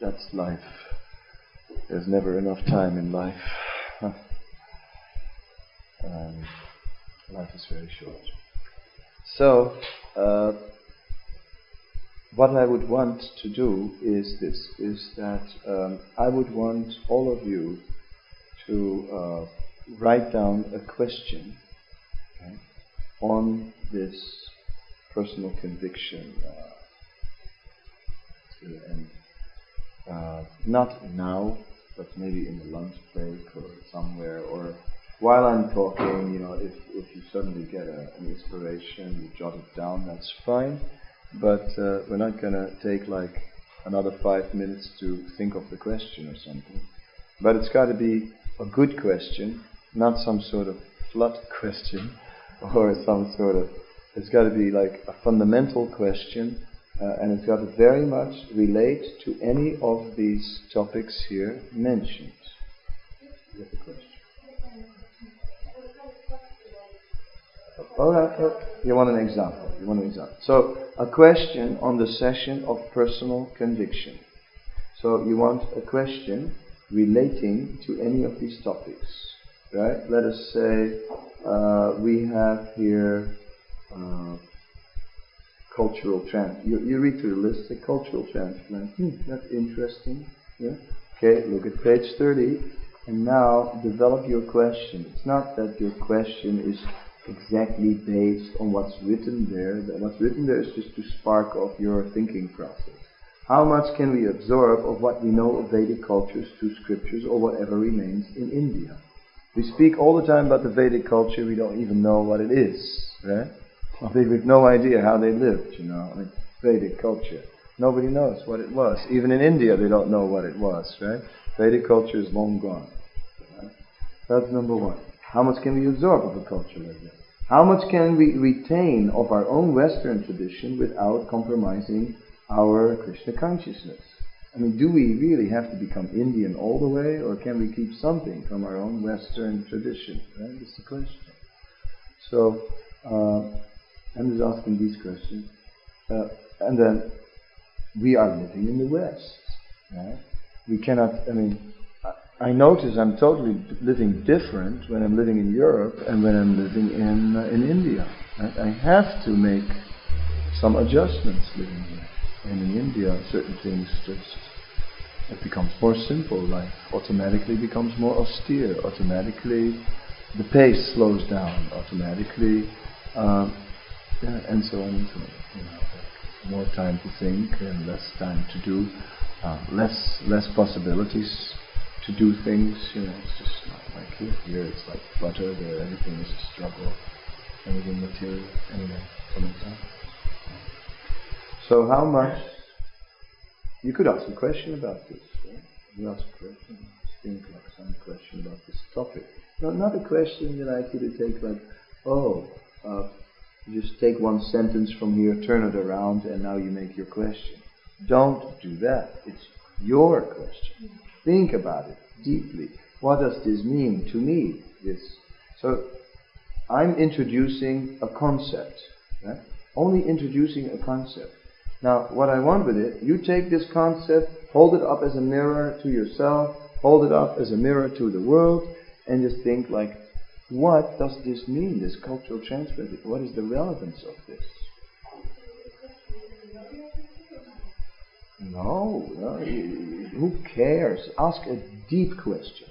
That's life. There's never enough time in life. Life is very short. So, what I would want to do is this, is that I would want all of you to write down a question on this personal conviction. And not now, but maybe in the lunch break or somewhere, or while I'm talking, if you suddenly get an inspiration, you jot it down, that's fine. But we're not going to take like another 5 minutes to think of the question or something. But it's got to be a good question, not some sort of flood question, or some sort of, it's got to be like a fundamental question. And it's got to very much relate to any of these topics here mentioned. You have a question? You want an example? So, a question on the session of personal conviction. So, you want a question relating to any of these topics, right? Let us say we have here. Cultural transplant. You read through the list, the cultural transplant. That's interesting. Yeah. Okay, look at page 30. And now develop your question. It's not that your question is exactly based on what's written there. What's written there is just to spark off your thinking process. How much can we absorb of what we know of Vedic cultures through scriptures or whatever remains in India? We speak all the time about the Vedic culture, we don't even know what it is, right? They have no idea how they lived, Vedic culture. Nobody knows what it was. Even in India, they don't know what it was, right? Vedic culture is long gone. Right? That's number one. How much can we absorb of a culture like that? How much can we retain of our own Western tradition without compromising our Krishna consciousness? Do we really have to become Indian all the way, or can we keep something from our own Western tradition? Right? That's the question. So, I'm just asking these questions. And then, we are living in the West. Right? We cannot, I notice I'm totally living different when I'm living in Europe and when I'm living in India. Right? I have to make some adjustments living here. And in India, certain things just, it becomes more simple. Life automatically becomes more austere. Automatically, the pace slows down. Automatically, and so on and so on. More time to think and less time to do, less possibilities to do things. It's just not like here. Here it's like butter. There, everything is a struggle. Everything material. Anyway, coming down. So how much? You could ask a question about this. Right? You ask a question. Think like some question about this topic. Not a question that I could take like, just take one sentence from here, turn it around, and now you make your question. Don't do that. It's your question. Think about it deeply. What does this mean to me? So, I'm introducing a concept. Right? only introducing a concept. Now, what I want with it, you take this concept, hold it up as a mirror to yourself, hold it up as a mirror to the world, and just think like, what does this mean, this cultural transfer? What is the relevance of this? No, who cares? Ask a deep question.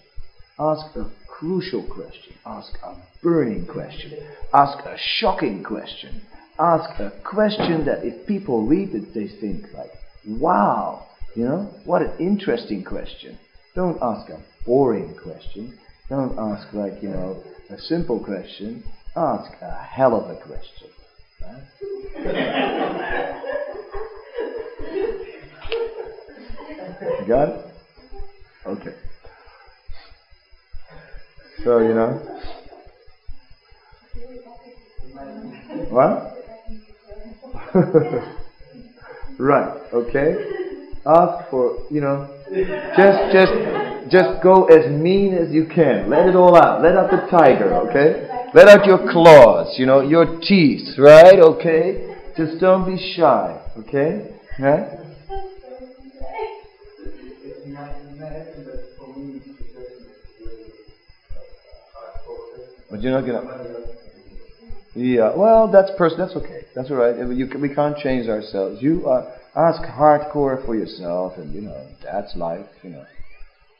Ask a crucial question. Ask a burning question. Ask a shocking question. Ask a question that if people read it, they think like, wow, you know, what an interesting question. Don't ask a boring question. Don't ask like, you know, a simple question. Ask a hell of a question. Right? You got it? Okay. So, you know. What? Right, okay. Ask for, you know, just go as mean as you can. Let it all out. Let out the tiger, okay? Let out your claws, you know, your teeth, right? Okay? Just don't be shy, okay? Right? But you're not gonna. Yeah, well, that's okay. That's all right. We can't change ourselves. You ask hardcore for yourself, and you know that's life. You know,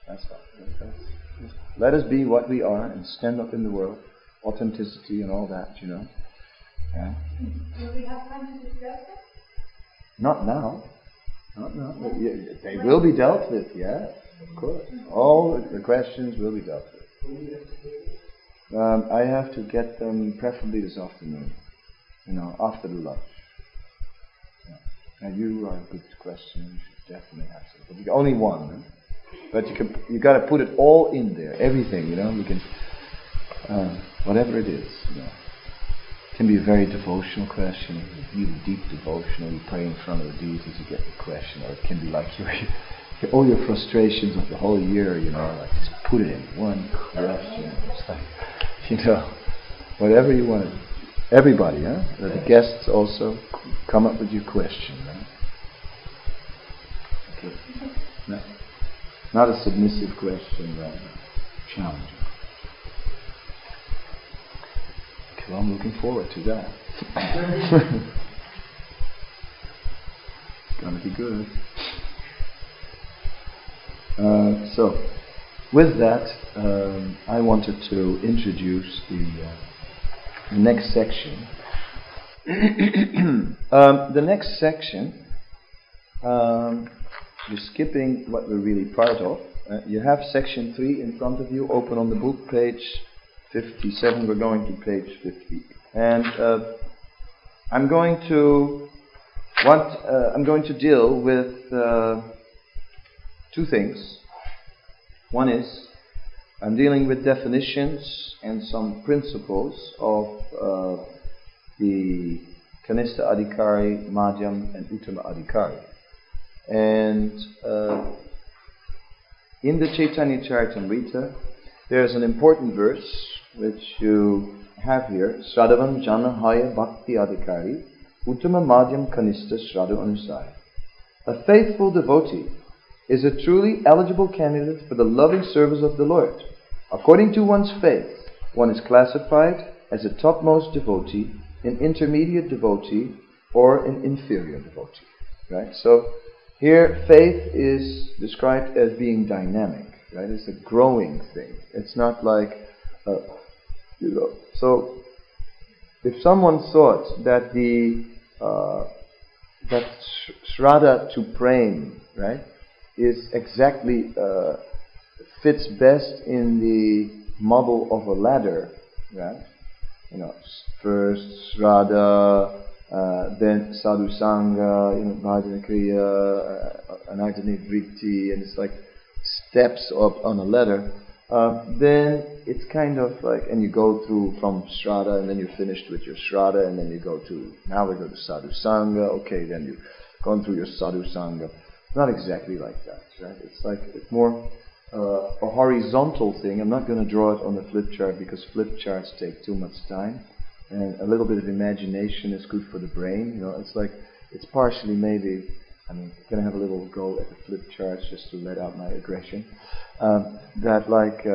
that's life. Let us be what we are and stand up in the world, authenticity and all that. You know. Yeah. Will we have time to discuss it? Not now. Not now. They will be dealt with. Yeah, of course. All the questions will be dealt with. I have to get them preferably this afternoon, you know, after the lunch. Yeah. Now you are a good question, you should definitely have some. But you can only one, huh? But you got to put it all in there, everything, you know. You can, whatever it is, you know. It can be a very devotional question. If you have deep devotion, you pray in front of the deities, you get the question. Or it can be like all your frustrations of the whole year, you know, like just put it in one question. It's like, you know, whatever you want. Everybody, huh? The guests also come up with your question, right? Okay. No. Not a submissive question, right? Challenging. Okay, well, I'm looking forward to that. It's gonna be good. So, with that, I wanted to introduce the next section. The next section, you're skipping what we're really part of. You have section 3 in front of you, open on the book, page 57. We're going to page 50. And I'm going to deal with two things. One is, I'm dealing with definitions and some principles of the Kanistha Adhikari, Madhyam and Uttama Adhikari. And in the Chaitanya Charitamrita, there's an important verse which you have here, Sradavam Janahaya Bhakti Adhikari, Uttama Madhyam Kanistha Sradu Anusaya. A faithful devotee is a truly eligible candidate for the loving service of the Lord. According to one's faith, one is classified as a topmost devotee, an intermediate devotee, or an inferior devotee. Right? So here faith is described as being dynamic. Right? It's a growing thing. It's not like, you know. So if someone thought that the that Shraddha to Prem, right, is exactly fits best in the model of a ladder, right? You know, first Shraddha, then Sadhu Sangha, you know, Bhajana Kriya, Anagdani Vritti, and it's like steps up on a ladder. Then it's kind of like, and you go through from Shraddha, and then you're finished with your Shraddha, and then you go to, now we go to Sadhu Sangha, okay, then you've gone through your Sadhu Sangha. Not exactly like that, right? It's like it's more a horizontal thing. I'm not going to draw it on the flip chart because flip charts take too much time. and a little bit of imagination is good for the brain. You know, it's like, it's partially maybe, I mean, I'm gonna have a little go at the flip charts just to let out my aggression. That like,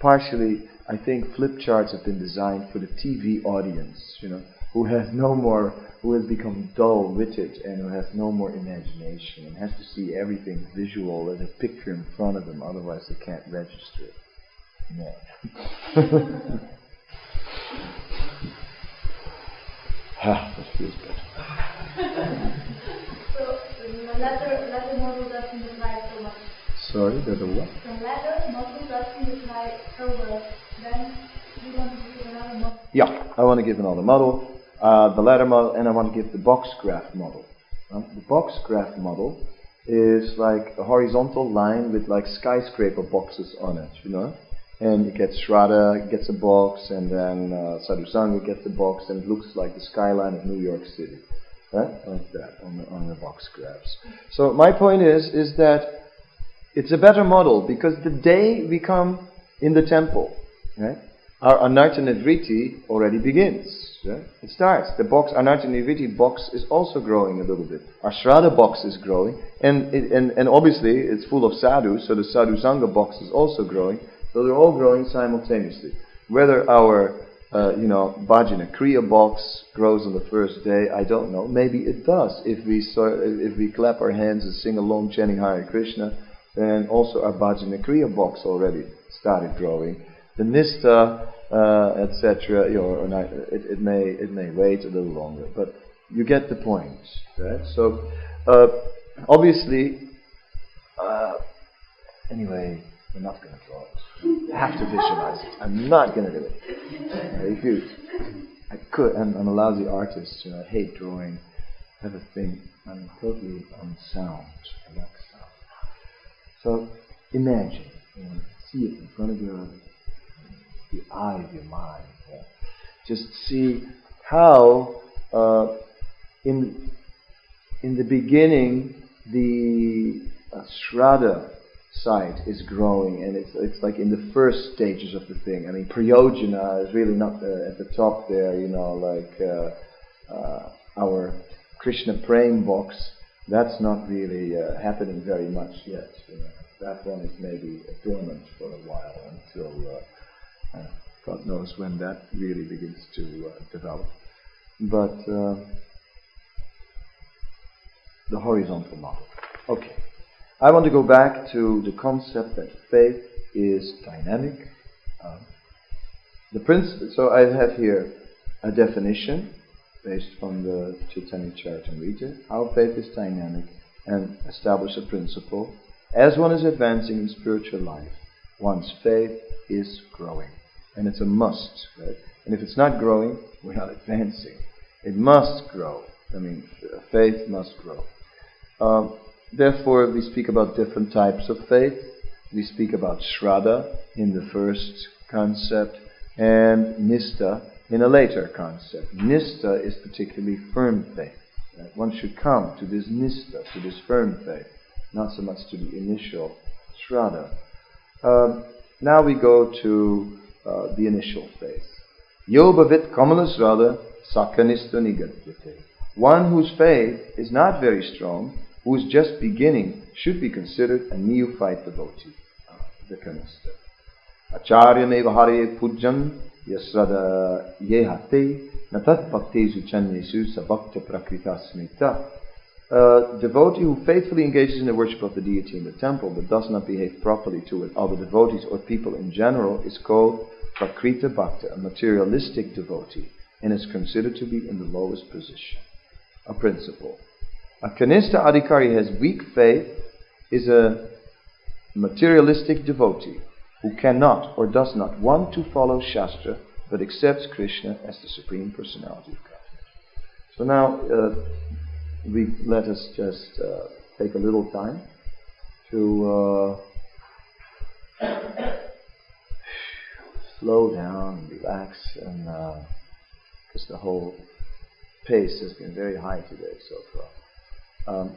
partially, I think flip charts have been designed for the TV audience, you know, who has no more, who has become dull-witted and who has no more imagination and has to see everything visual as a picture in front of them, otherwise they can't register it. No. Ah, that feels better. So, letter model doesn't apply so much. Sorry, there's a what? The letter model doesn't apply so well. Then you want to give another model? Yeah, I want to give another model. The letter model, and I want to give the box graph model. The box graph model is like a horizontal line with like skyscraper boxes on it, you know? And you get Shraddha gets a box, and then Sadhu Sangha gets a box, and it looks like the skyline of New York City, right? Like that on the box graphs. So my point is that it's a better model because the day we come in the temple, right? Our Anartha-Nivriti already begins. Right? It starts. The box, Anartha-Nivriti box is also growing a little bit. Our Shraddha box is growing, and obviously it's full of sadhus, so the Sadhu Sangha box is also growing. So they're all growing simultaneously. Whether our, Bhajana Kriya box grows on the first day, I don't know. Maybe it does. If we clap our hands and sing along chanting Hare Krishna, then also our Bhajana Kriya box already started growing. The Nista, etc. It may wait a little longer, but you get the point, right? So obviously, anyway. I'm not going to draw it. I have to visualize it. I'm not going to do it. I refuse. I could. I'm a lousy artist. You know, I hate drawing. I have a thing. I'm totally unsound. I like sound. So imagine. You know, see it in front of the eye of your mind. Yeah. Just see how in the beginning the Shraddha side is growing, and it's like in the first stages of the thing. I mean, Prayojana is really not at the top there, you know, like our Krishna Prem box, that's not really happening very much yet. You know. That one is maybe dormant for a while until God knows when that really begins to develop. But the horizontal model. Okay. I want to go back to the concept that faith is dynamic. So I have here a definition based on the Chaitanya Charitamrita, how faith is dynamic and establish a principle. As one is advancing in spiritual life, one's faith is growing. And it's a must, right? And if it's not growing, we're not advancing. It must grow. I mean, faith must grow. Therefore, we speak about different types of faith. We speak about Shraddha in the first concept and Nista in a later concept. Nista is particularly firm faith. Right? One should come to this Nista, to this firm faith, not so much to the initial Shraddha. Now we go to the initial faith. Yo bhavit kamala Shraddha sakanista nigadyate. One whose faith is not very strong, who is just beginning, should be considered a neophyte devotee, the Kanasta. Acharya mevahare pujan yasrada yehate natat bhaktesu chanyesu sabhakta prakritasmita. A devotee who faithfully engages in the worship of the deity in the temple but does not behave properly toward other devotees or people in general is called prakrita bhakta, a materialistic devotee, and is considered to be in the lowest position. A principle. A Kanista Adhikari has weak faith, is a materialistic devotee who cannot or does not want to follow Shastra but accepts Krishna as the Supreme Personality of Godhead. So now let us just take a little time to slow down and relax, and because the whole pace has been very high today so far.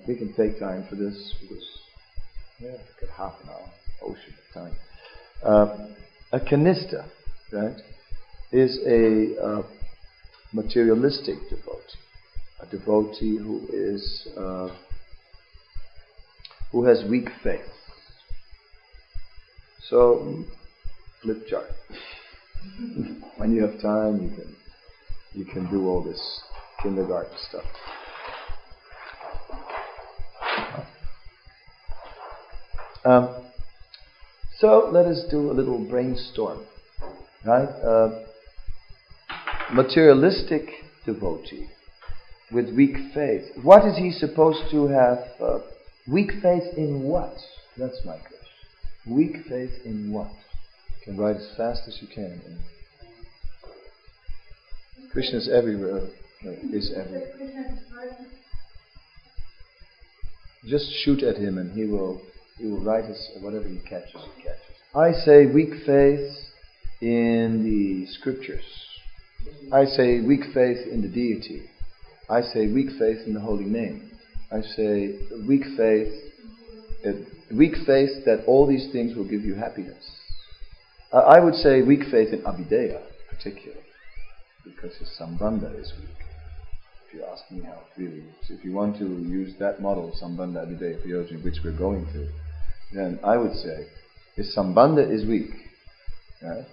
We can take time for this because we've got half an hour, ocean of time. A Kanista, right, is a materialistic devotee, a devotee who has weak faith. So, flip chart. When you have time, you can do all this kindergarten stuff. So let us do a little brainstorm, right? Materialistic devotee with weak faith. What is he supposed to have? Weak faith in what? That's my question. Weak faith in what? You can write as fast as you can. Krishna is everywhere. Just shoot at him, and he will write his whatever he catches. I say weak faith in the scriptures. I say weak faith in the deity. I say weak faith in the holy name. I say weak faith that all these things will give you happiness. I would say weak faith in Abhideya, particularly, because his Sambandha is weak. If you ask me how it really is, if you want to use that model, Sambandha, Abhideya, Prayojana, which we're going to, then I would say his Sambandha is weak, right?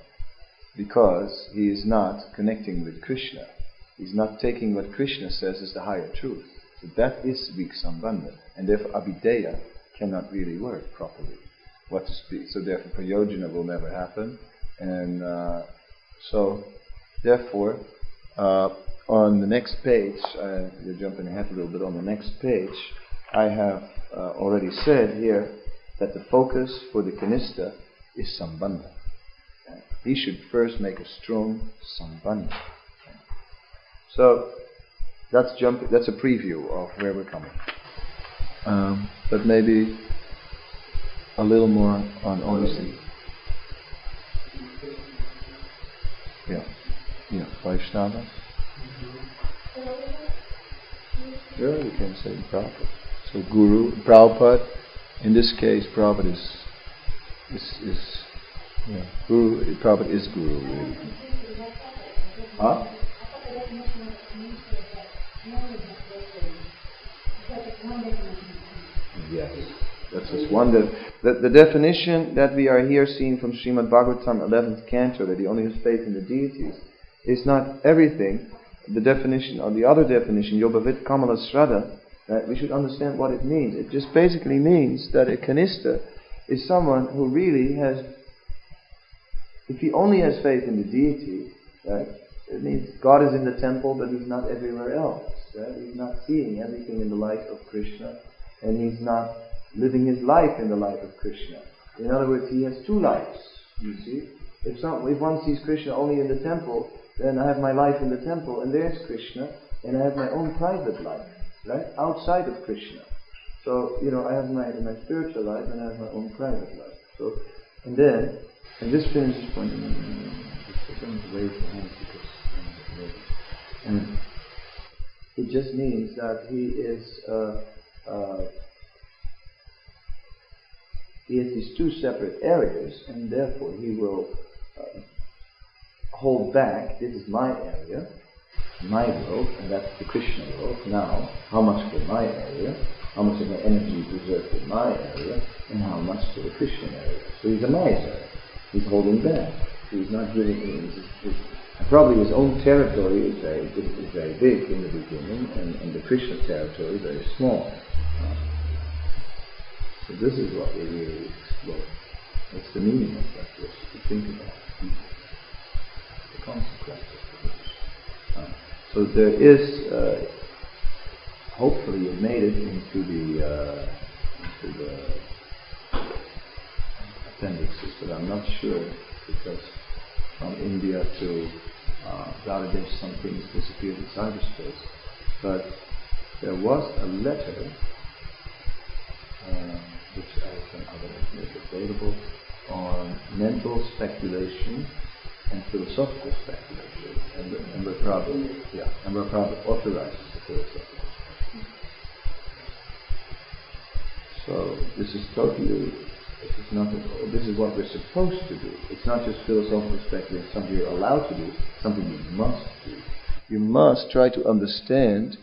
Because he is not connecting with Krishna. He's not taking what Krishna says as the higher truth. So that is weak Sambandha, and therefore Abhideya cannot really work properly. What to speak. So therefore Prayojana will never happen, and so therefore on the next page, you're jumping ahead a little bit, on the next page I have already said here that the focus for the Kanista is Sambandha. He should first make a strong Sambandha. So that's a preview of where we're coming. But maybe a little more on honesty. Yeah, Vaishnava. Yeah, you can say Prabhupada. So Guru, Prabhupada, in this case Prabhupada is Guru. Prabhupada is Guru, really. Huh? Yes, that's just wonder. The definition that we are here seeing from Srimad Bhagavatam 11th Canto, that he only has faith in the deities, is not everything. The definition, or the other definition, Yobavit Kamala Shraddha, right, we should understand what it means. It just basically means that a Kanista is someone who really has, if he only has faith in the deity, right, it means God is in the temple, but he's not everywhere else. Right? He's not seeing everything in the life of Krishna, and he's not living his life in the life of Krishna. In other words, he has two lives, you see. If one sees Krishna only in the temple, then I have my life in the temple, and there's Krishna, and I have my own private life, right, outside of Krishna. So, I have my spiritual life, and I have my own private life. So, and this finishes point. And it just means that he has these two separate areas, and therefore he will hold back. This is my area, my world, and that's the Krishna world. Now, how much for my area, how much of my energy is reserved for my area, and how much for the Krishna area. So he's a miser. He's holding back. He's not really. Probably his own territory is very big in the beginning, and the Krishna territory is very small. So this is what we really explore. That's the meaning of that, which to think about the consequences of this. So there is, hopefully you've made it into the appendixes, but I'm not sure, because from India to Bangladesh, some things disappeared in cyberspace. But there was a letter, which I can otherwise make available, on mental speculation and philosophical speculation, and we're probably authorized the philosophical. So this is what we're supposed to do. It's not just philosophical speculation, something you're allowed to do, something you must do. you must try to understand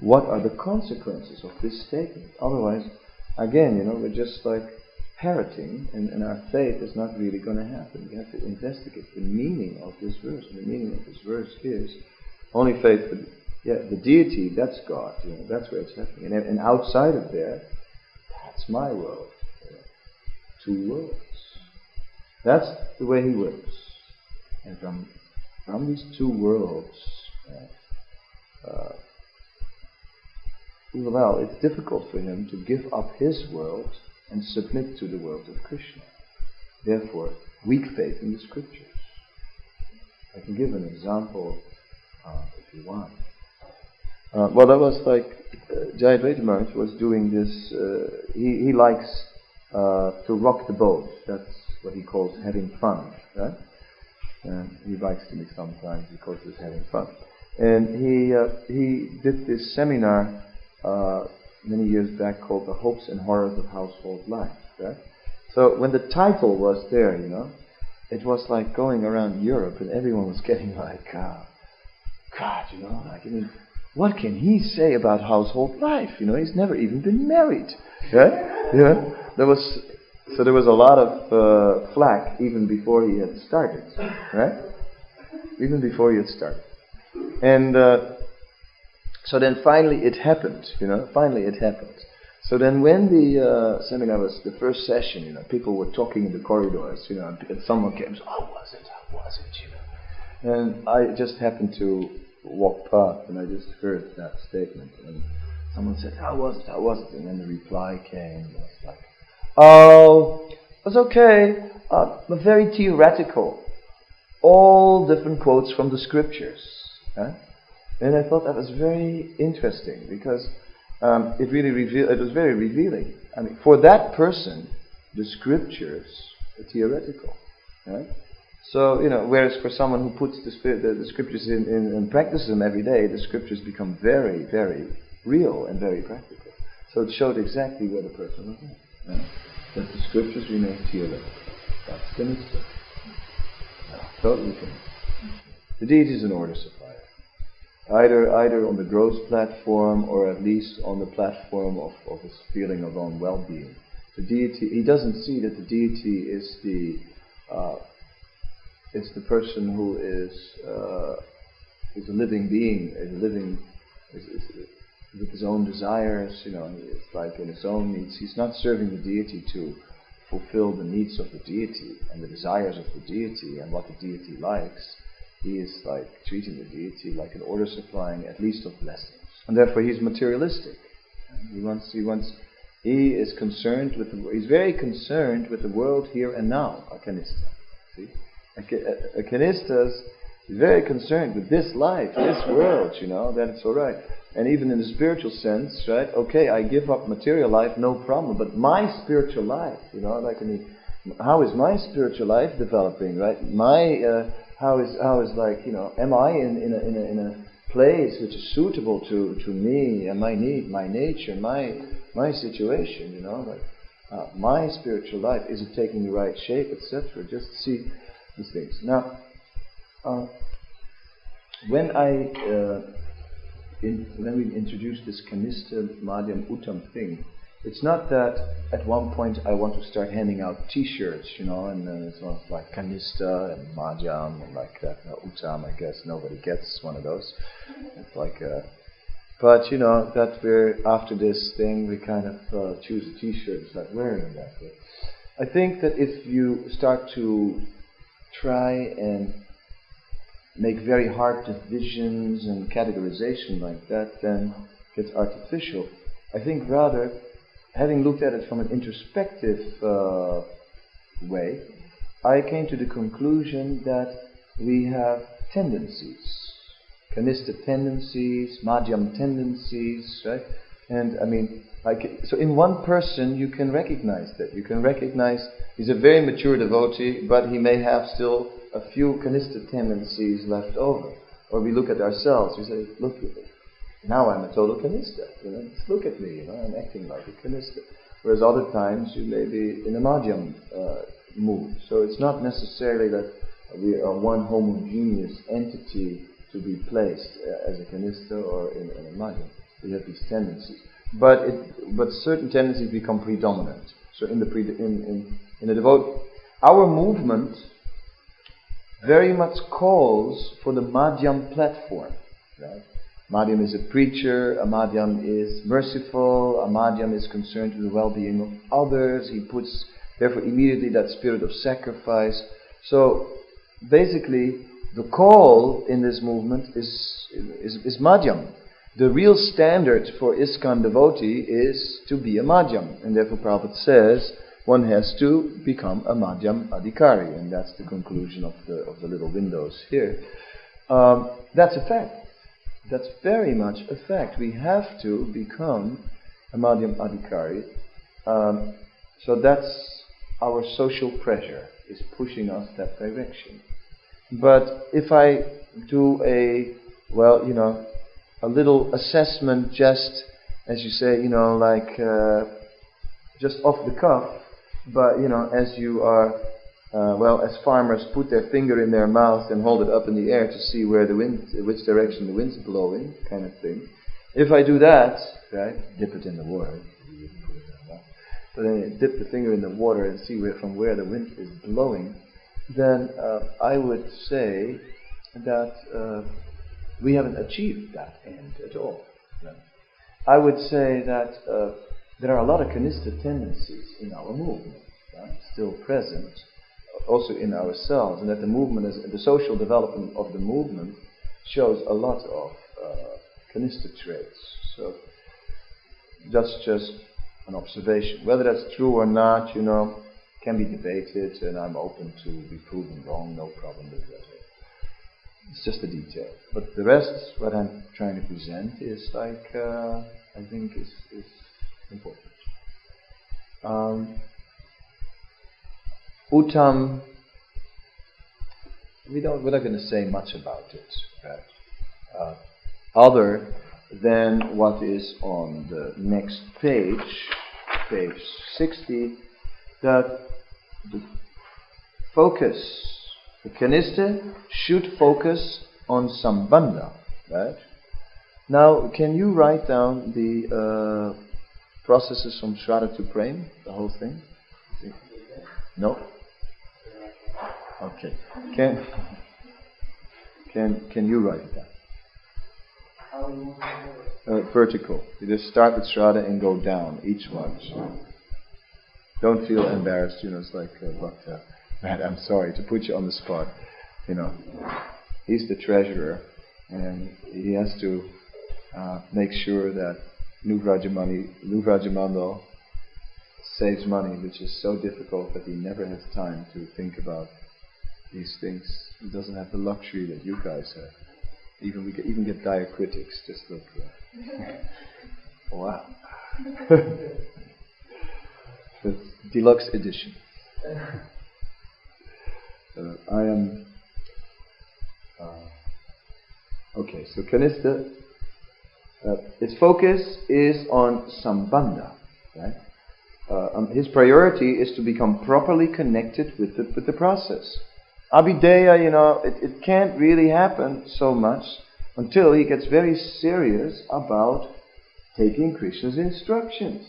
what are the consequences of this statement. Otherwise, again, you know, we're just like parroting, and our faith is not really going to happen. You have to investigate the meaning of this verse. And the meaning of this verse is only faith, the deity, that's God. You know, that's where it's happening. And outside of there, that's my world. You know, two worlds. That's the way he works. And from these two worlds, well, it's difficult for him to give up his world and submit to the world of Krishna. Therefore, weak faith in the scriptures. I can give an example if you want. Well, that was like Jayadvaita Maharaj was doing this. He likes to rock the boat. That's what he calls having fun, right? He likes to mix sometimes. He calls this having fun. And he did this seminar many years back called The Hopes and Horrors of Household Life, right? So when the title was there, you know, it was like going around Europe and everyone was getting like, God, you know, like, I mean, what can he say about household life? You know, he's never even been married, right? Yeah. There was a lot of flack even before he had started, right? Even before he had started. And so then finally it happened, you know, finally it happened. So then when the seminar was, the first session, you know, people were talking in the corridors, you know, and someone came and said, how was it, you know. And I just happened to walk past and I just heard that statement. And someone said, how was it? And then the reply came, it was like, oh, it was okay, but very theoretical. All different quotes from the scriptures. Huh? And I thought that was very interesting because it was very revealing. I mean, for that person, the scriptures are theoretical. Right? So, you know, whereas for someone who puts the scriptures in and practices them every day, the scriptures become very, very real and very practical. So it showed exactly where the person was at. Right? That the scriptures remain theoretical. That's the mystery. No, totally different. The deity is an order supplier. Either on the gross platform or at least on the platform of his feeling of own well-being. The deity, he doesn't see that the deity is the person who is a living being, with his own desires, you know, it's like in his own needs. He's not serving the deity to fulfill the needs of the deity and the desires of the deity and what the deity likes. He is like treating the deity like an order supplying at least of blessings. And therefore he's materialistic. He's very concerned with the world here and now, Akanista. See? Akanista's is very concerned with this life, this world, you know, that it's alright. And even in the spiritual sense, right, okay, I give up material life, no problem, but my spiritual life, you know, like how is my spiritual life developing, right? My how is like, you know, am I in a place which is suitable to me and my need, my nature, my situation, you know, like my spiritual life, is it taking the right shape, etc. Just see these things. Now, when we introduce this Kanista Madhyam Uttam thing, it's not that at one point I want to start handing out T-shirts, you know, and it's not like Kanista and Madhyam and like that. No, Uttam, I guess nobody gets one of those. It's like, but you know, that we're after this thing we kind of choose a T-shirt. It's like wearing that. I think that if you start to try and make very hard divisions and categorization like that, then it gets artificial. I think rather, having looked at it from an introspective way, I came to the conclusion that we have tendencies. Kanista tendencies, Madhyam tendencies, right? And I mean, so in one person you can recognize that. You can recognize he's a very mature devotee, but he may have still a few Kanista tendencies left over. Or we look at ourselves, we say, look, now I'm a total Kanista, you know, just look at me, you know, I'm acting like a Kanista. Whereas other times you may be in a Madhyam mood. So it's not necessarily that we are one homogeneous entity to be placed as a canister or in a mudra. We have these tendencies, but certain tendencies become predominant. So in the devote, our movement very much calls for the Madhyam platform. Right? Madhyam is a preacher, a Madhyam is merciful, a Madhyam is concerned with the well-being of others. He puts, therefore, immediately that spirit of sacrifice. So, basically, the call in this movement is Madhyam. The real standard for ISKCON devotee is to be a Madhyam. And therefore, Prabhupada says, one has to become a Madhyam Adhikari, and that's the conclusion of the little windows here. That's a fact. That's very much a fact. We have to become a Madhyam Adhikari. So that's our social pressure, is pushing us that direction. But if I do a little assessment, just as you say, just off the cuff, but, as you are, as farmers put their finger in their mouth and hold it up in the air to see where the wind, which direction the wind's blowing, kind of thing. If I do that, right, dip it in the water, but then I dip the finger in the water and see from where the wind is blowing, then I would say that we haven't achieved that end at all. No. I would say that there are a lot of Kanista tendencies in our movement, right? Still present, also in ourselves, and that the movement is the social development of the movement shows a lot of Kanista traits. So that's just an observation. Whether that's true or not, can be debated, and I'm open to be proven wrong. No problem with that. It's just a detail. But the rest, what I'm trying to present, is I think is important. Uttam, we're not going to say much about it, right? Other than what is on the next page, page 60, that the focus, the Kanista should focus on Sambandha, right? Now, can you write down the processes from Shraddha to Prem, the whole thing? No? Okay. Can you write it down? Vertical. You just start with Shraddha and go down, each one. So don't feel embarrassed, it's like, man, I'm sorry to put you on the spot. He's the treasurer, and he has to make sure that Nuvrajamando saves money, which is so difficult that he never has time to think about these things. He doesn't have the luxury that you guys have. We even get diacritics. Just look. Wow. It's deluxe edition. I am okay. So Kanista, its focus is on Sambandha, right? His priority is to become properly connected with the process. Abhideya, it can't really happen so much until he gets very serious about taking Krishna's instructions.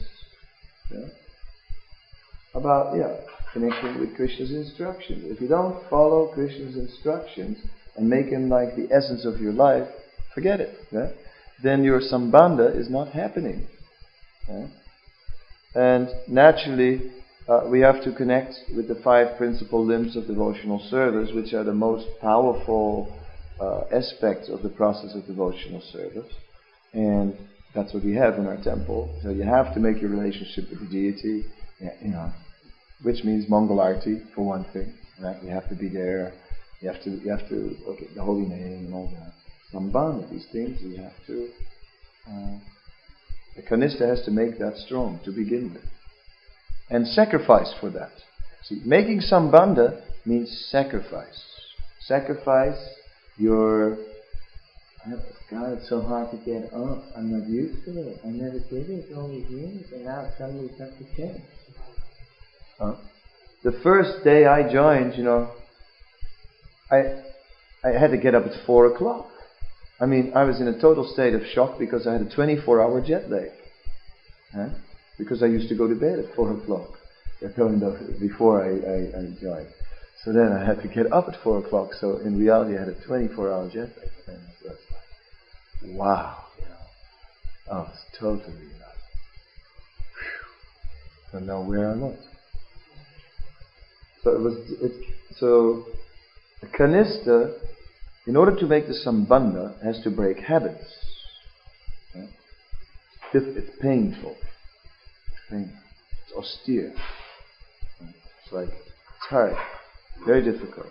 Yeah? Connecting with Krishna's instructions. If you don't follow Krishna's instructions and make him like the essence of your life, forget it. Yeah? Then your Sambandha is not happening. Yeah? And naturally, we have to connect with the five principal limbs of devotional service, which are the most powerful aspects of the process of devotional service. And that's what we have in our temple. So you have to make your relationship with the deity, which means Mangalarti, for one thing. Right? You have to be there. You have to look at the holy name and all that. Sambandha, these things, you have to... The Kanista has to make that strong to begin with. And sacrifice for that. See, making Sambandha means sacrifice. Sacrifice your... God, it's so hard to get up. I'm not used to it. I never did it all these years, and now suddenly something changed. The first day I joined, I had to get up at 4 o'clock. I mean, I was in a total state of shock because I had a 24-hour jet lag. Huh? Because I used to go to bed at 4 o'clock before I joined. So then I had to get up at 4 o'clock. So in reality, I had a 24-hour jet lag. And it was like, wow. You know, I was totally in love. I don't know where I was. So it was. So the kanista, in order to make the sambandha, has to break habits. Right? It's painful. It's austere. Right? It's like, it's hard. Very difficult.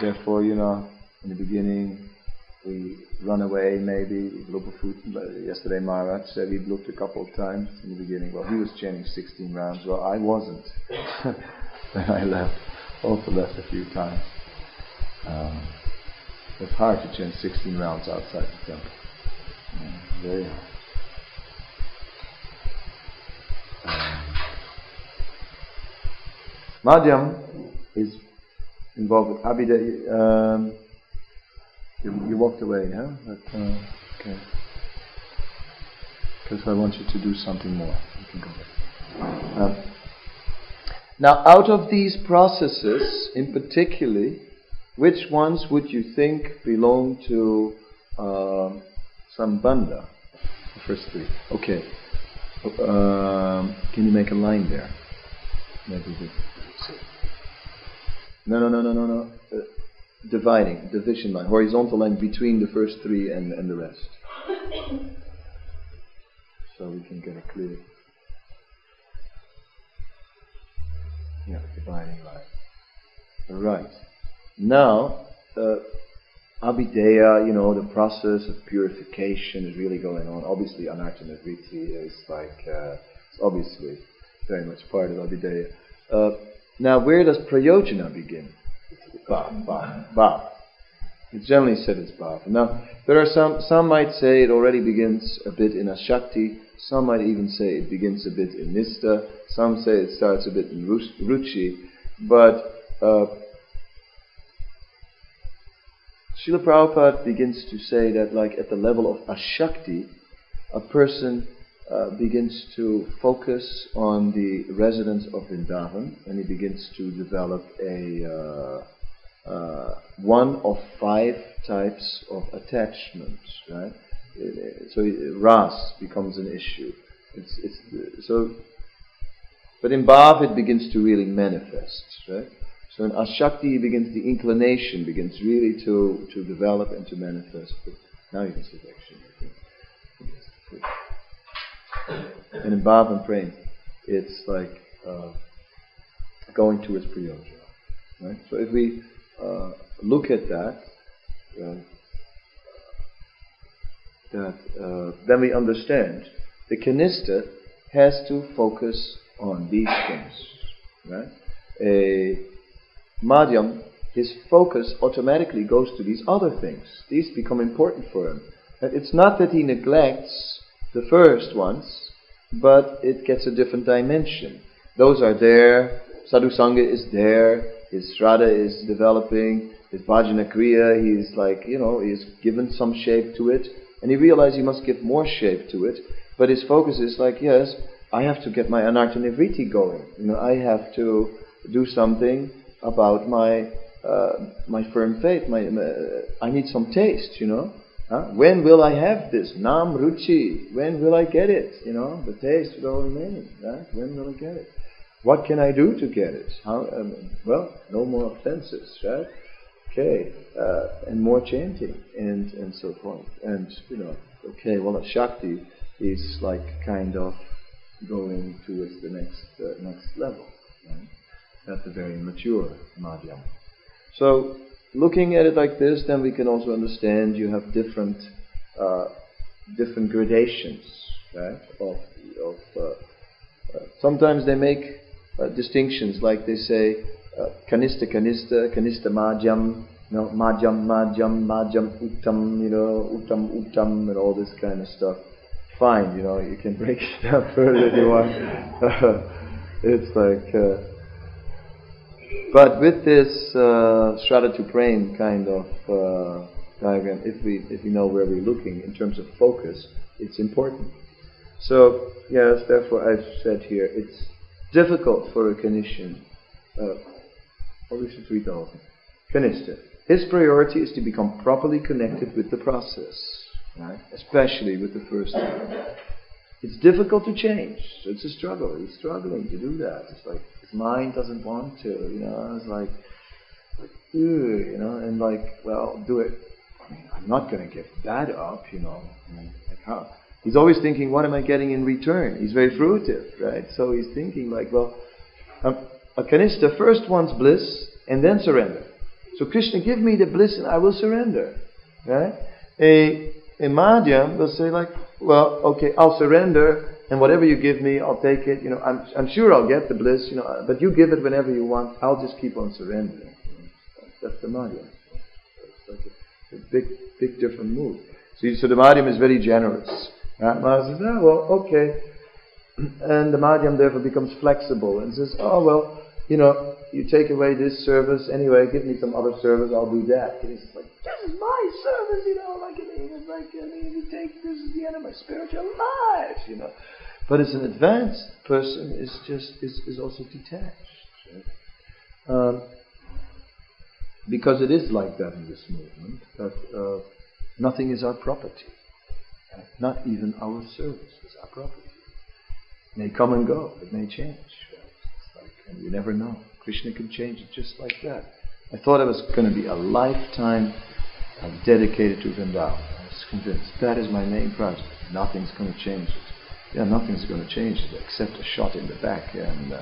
Therefore, you know, in the beginning, we run away maybe. Yesterday Maharaj said he looked a couple of times in the beginning. Well, he was chanting 16 rounds. Well, I wasn't. Then I left a few times. It's hard to chant 16 rounds outside the temple. Very hard. Madhyam is involved with Abhidaya. You walked away, huh? But, okay. Because I want you to do something more. You can go back. Now, out of these processes, in particular, which ones would you think belong to Sambandha? The first three. Okay. Can you make a line there? Maybe we see. No. Division line, horizontal line between the first three and the rest. So we can get a clear. Yeah, dividing line. Alright. Now, Abhideya, you know, the process of purification is really going on. Obviously, Anartha-Nivritti is like, it's obviously very much part of Abhideya. Now, where does Prayojana begin? Bhav. It's generally said it's bhav. Now, there are some might say it already begins a bit in Ashakti. Some might even say it begins a bit in Nista. Some say it starts a bit in Ruchi. But Srila Prabhupada begins to say that, like, at the level of Ashakti, a person begins to focus on the residence of Vrindavan, and he begins to develop a one of five types of attachment, right? So ras becomes an issue. But in bhav it begins to really manifest, right? So in ashakti the inclination begins really to develop and to manifest. Now you can see the action. And in bhav and prema, it's like going towards priyojana, right? So if we look at that, then we understand the kanista has to focus on these things, right? A madhyam, his focus automatically goes to these other things. These become important for him. And it's not that he neglects the first ones, but it gets a different dimension. Those are there, sadhusanga is there, his shraddha is developing, his bhajana kriya, he's like, you know, he's given some shape to it, and he realized he must give more shape to it, but his focus is like, yes, I have to get my anartha nivritti going, you know, I have to do something about my my firm faith, I need some taste, you know, when will I have this, nam ruchi, when will I get it, you know, the taste of the holy name, right? When will I get it? What can I do to get it? How, well, no more offenses, right? Okay, and more chanting, and so forth. And, you know, okay, well, Shakti is like kind of going towards the next level. Right? That's a very mature madhyam. So, looking at it like this, then we can also understand you have different gradations, right? Sometimes they make distinctions, like they say, kanista madhyam, you know, madhyam uttam, you know, uttam, and all this kind of stuff. Fine, you know, you can break it down further if you want. It's like, but with this shraddha to prema kind of diagram, if we know where we're looking in terms of focus, it's important. So yes, therefore I've said here it's difficult for a Kanishyan, Kanista. His priority is to become properly connected with the process, right? Especially with the first one. It's difficult to change. It's a struggle. He's struggling to do that. It's like his mind doesn't want to, you know. It's like you know, and like, well, do it. I mean, I'm not going to give that up, you know. I mean, like how? He's always thinking, what am I getting in return? He's very fruitive, right? So he's thinking like, well, a Kanista first wants bliss and then surrender. So Krishna, give me the bliss and I will surrender, right? A Madhyam will say like, well, okay, I'll surrender, and whatever you give me, I'll take it. You know, I'm sure I'll get the bliss. You know, but you give it whenever you want. I'll just keep on surrendering. That's the Madhyam. It's like a big different move. So the Madhyam is very generous. Right? Madhyam says, oh, well, okay, and the Madhyam therefore becomes flexible and says, oh well, you know, you take away this service anyway. Give me some other service. I'll do that. And he's like, this is my service, you know. Like, you take this is the end of my spiritual life, you know. But as an advanced person, is just is also detached, right? Because it is like that in this movement that nothing is our property, right? Not even our service is our property. It may come and go. It may change. Right? It's like, and you never know. Krishna can change it just like that. I thought it was going to be a lifetime dedicated to Vrindavan. I was convinced that is my main project. Nothing's going to change it. Yeah, nothing's going to change it except a shot in the back and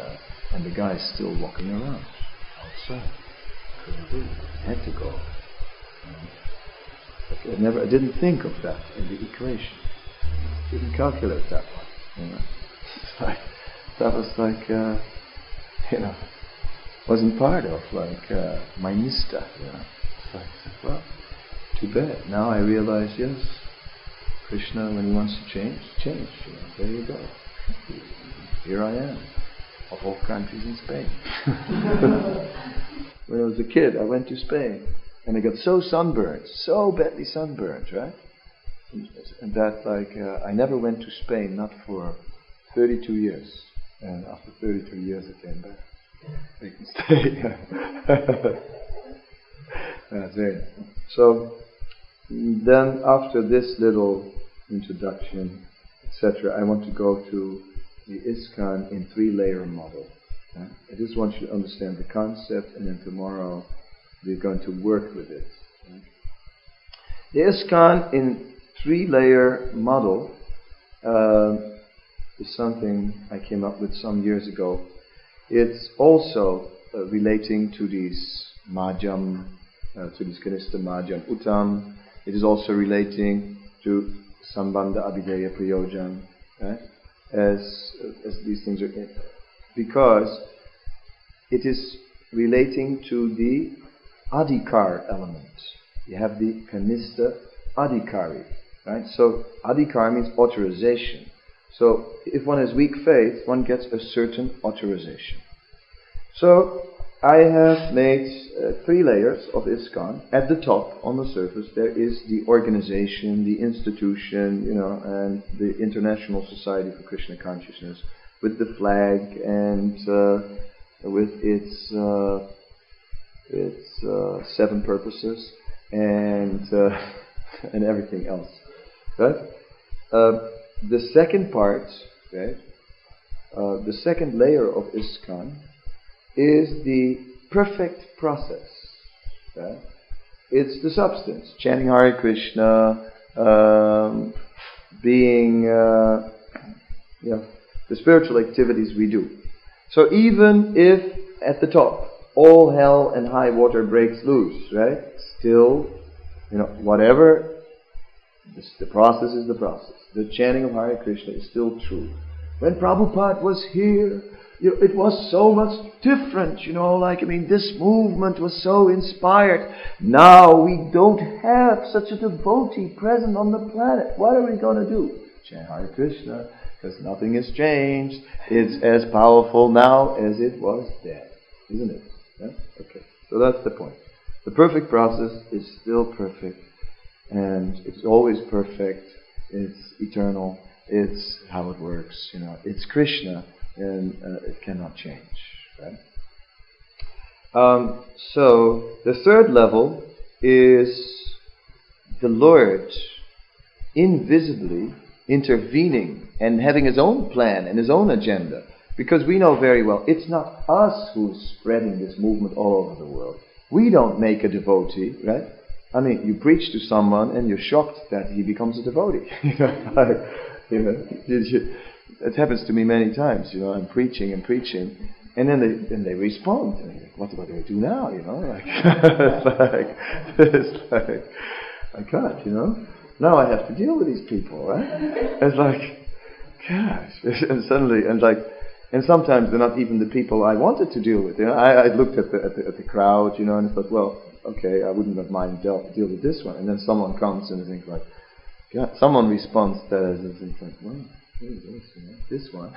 the guy is still walking around outside. Couldn't do it. Had to go. But I didn't think of that in the equation. Didn't calculate that one. You know, that was like you know. Wasn't part of like my nista, you know. It's like, well, too bad. Now I realize, yes, Krishna, when he wants to change. You know, there you go. Here I am, of all countries in Spain. When I was a kid, I went to Spain, and I got so badly sunburned, right? And that like I never went to Spain, not for 32 years. And after 32 years, I came back. They can stay. That's it. So then, after this little introduction, etc., I want to go to the ISKCON in three-layer model. Okay? I just want you to understand the concept, and then tomorrow we're going to work with it. Okay? The ISKCON in three-layer model is something I came up with some years ago. It's also relating to these Madhyam, to this Kanista Madhyam Uttam. It is also relating to Sambandha Abhideya Prayojan, right? As these things are in, because it is relating to the Adhikar element. You have the Kanista Adhikari, right? So Adhikar means authorization. So, if one has weak faith, one gets a certain authorization. So, I have made three layers of ISKCON. At the top, on the surface, there is the organization, the institution, you know, and the International Society for Krishna Consciousness, with the flag and with its 7 purposes and everything else, right? The second part, right, the second layer of ISKCON is the perfect process. Right? It's the substance, chanting Hare Krishna, being, the spiritual activities we do. So even if at the top all hell and high water breaks loose, right, still, you know, whatever. The process is the process. The chanting of Hare Krishna is still true. When Prabhupada was here, you know, it was so much different, you know, like, I mean, this movement was so inspired. Now we don't have such a devotee present on the planet. What are we going to do? Chant Hare Krishna, because nothing has changed. It's as powerful now as it was then. Isn't it? Yeah? Okay, so that's the point. The perfect process is still perfect. and it's always perfect, it's eternal, it's how it works, you know, it's Krishna, and it cannot change, right? So, the third level is the Lord invisibly intervening and having his own plan and his own agenda. Because we know very well, it's not us who's spreading this movement all over the world. We don't make a devotee, right? I mean, you preach to someone and you're shocked that he becomes a devotee. You know, it happens to me many times, you know, I'm preaching and preaching. And then they respond. And like, what do I do now? You know, like, it's like I can't. You know, now I have to deal with these people, right? It's like, gosh. And suddenly, and sometimes they're not even the people I wanted to deal with. You know, I looked at the crowd, you know, and I thought, well, okay, I wouldn't have mind deal with this one. And then someone comes and I think like, God, someone responds to that and I think like, well, what is this? You know, this one.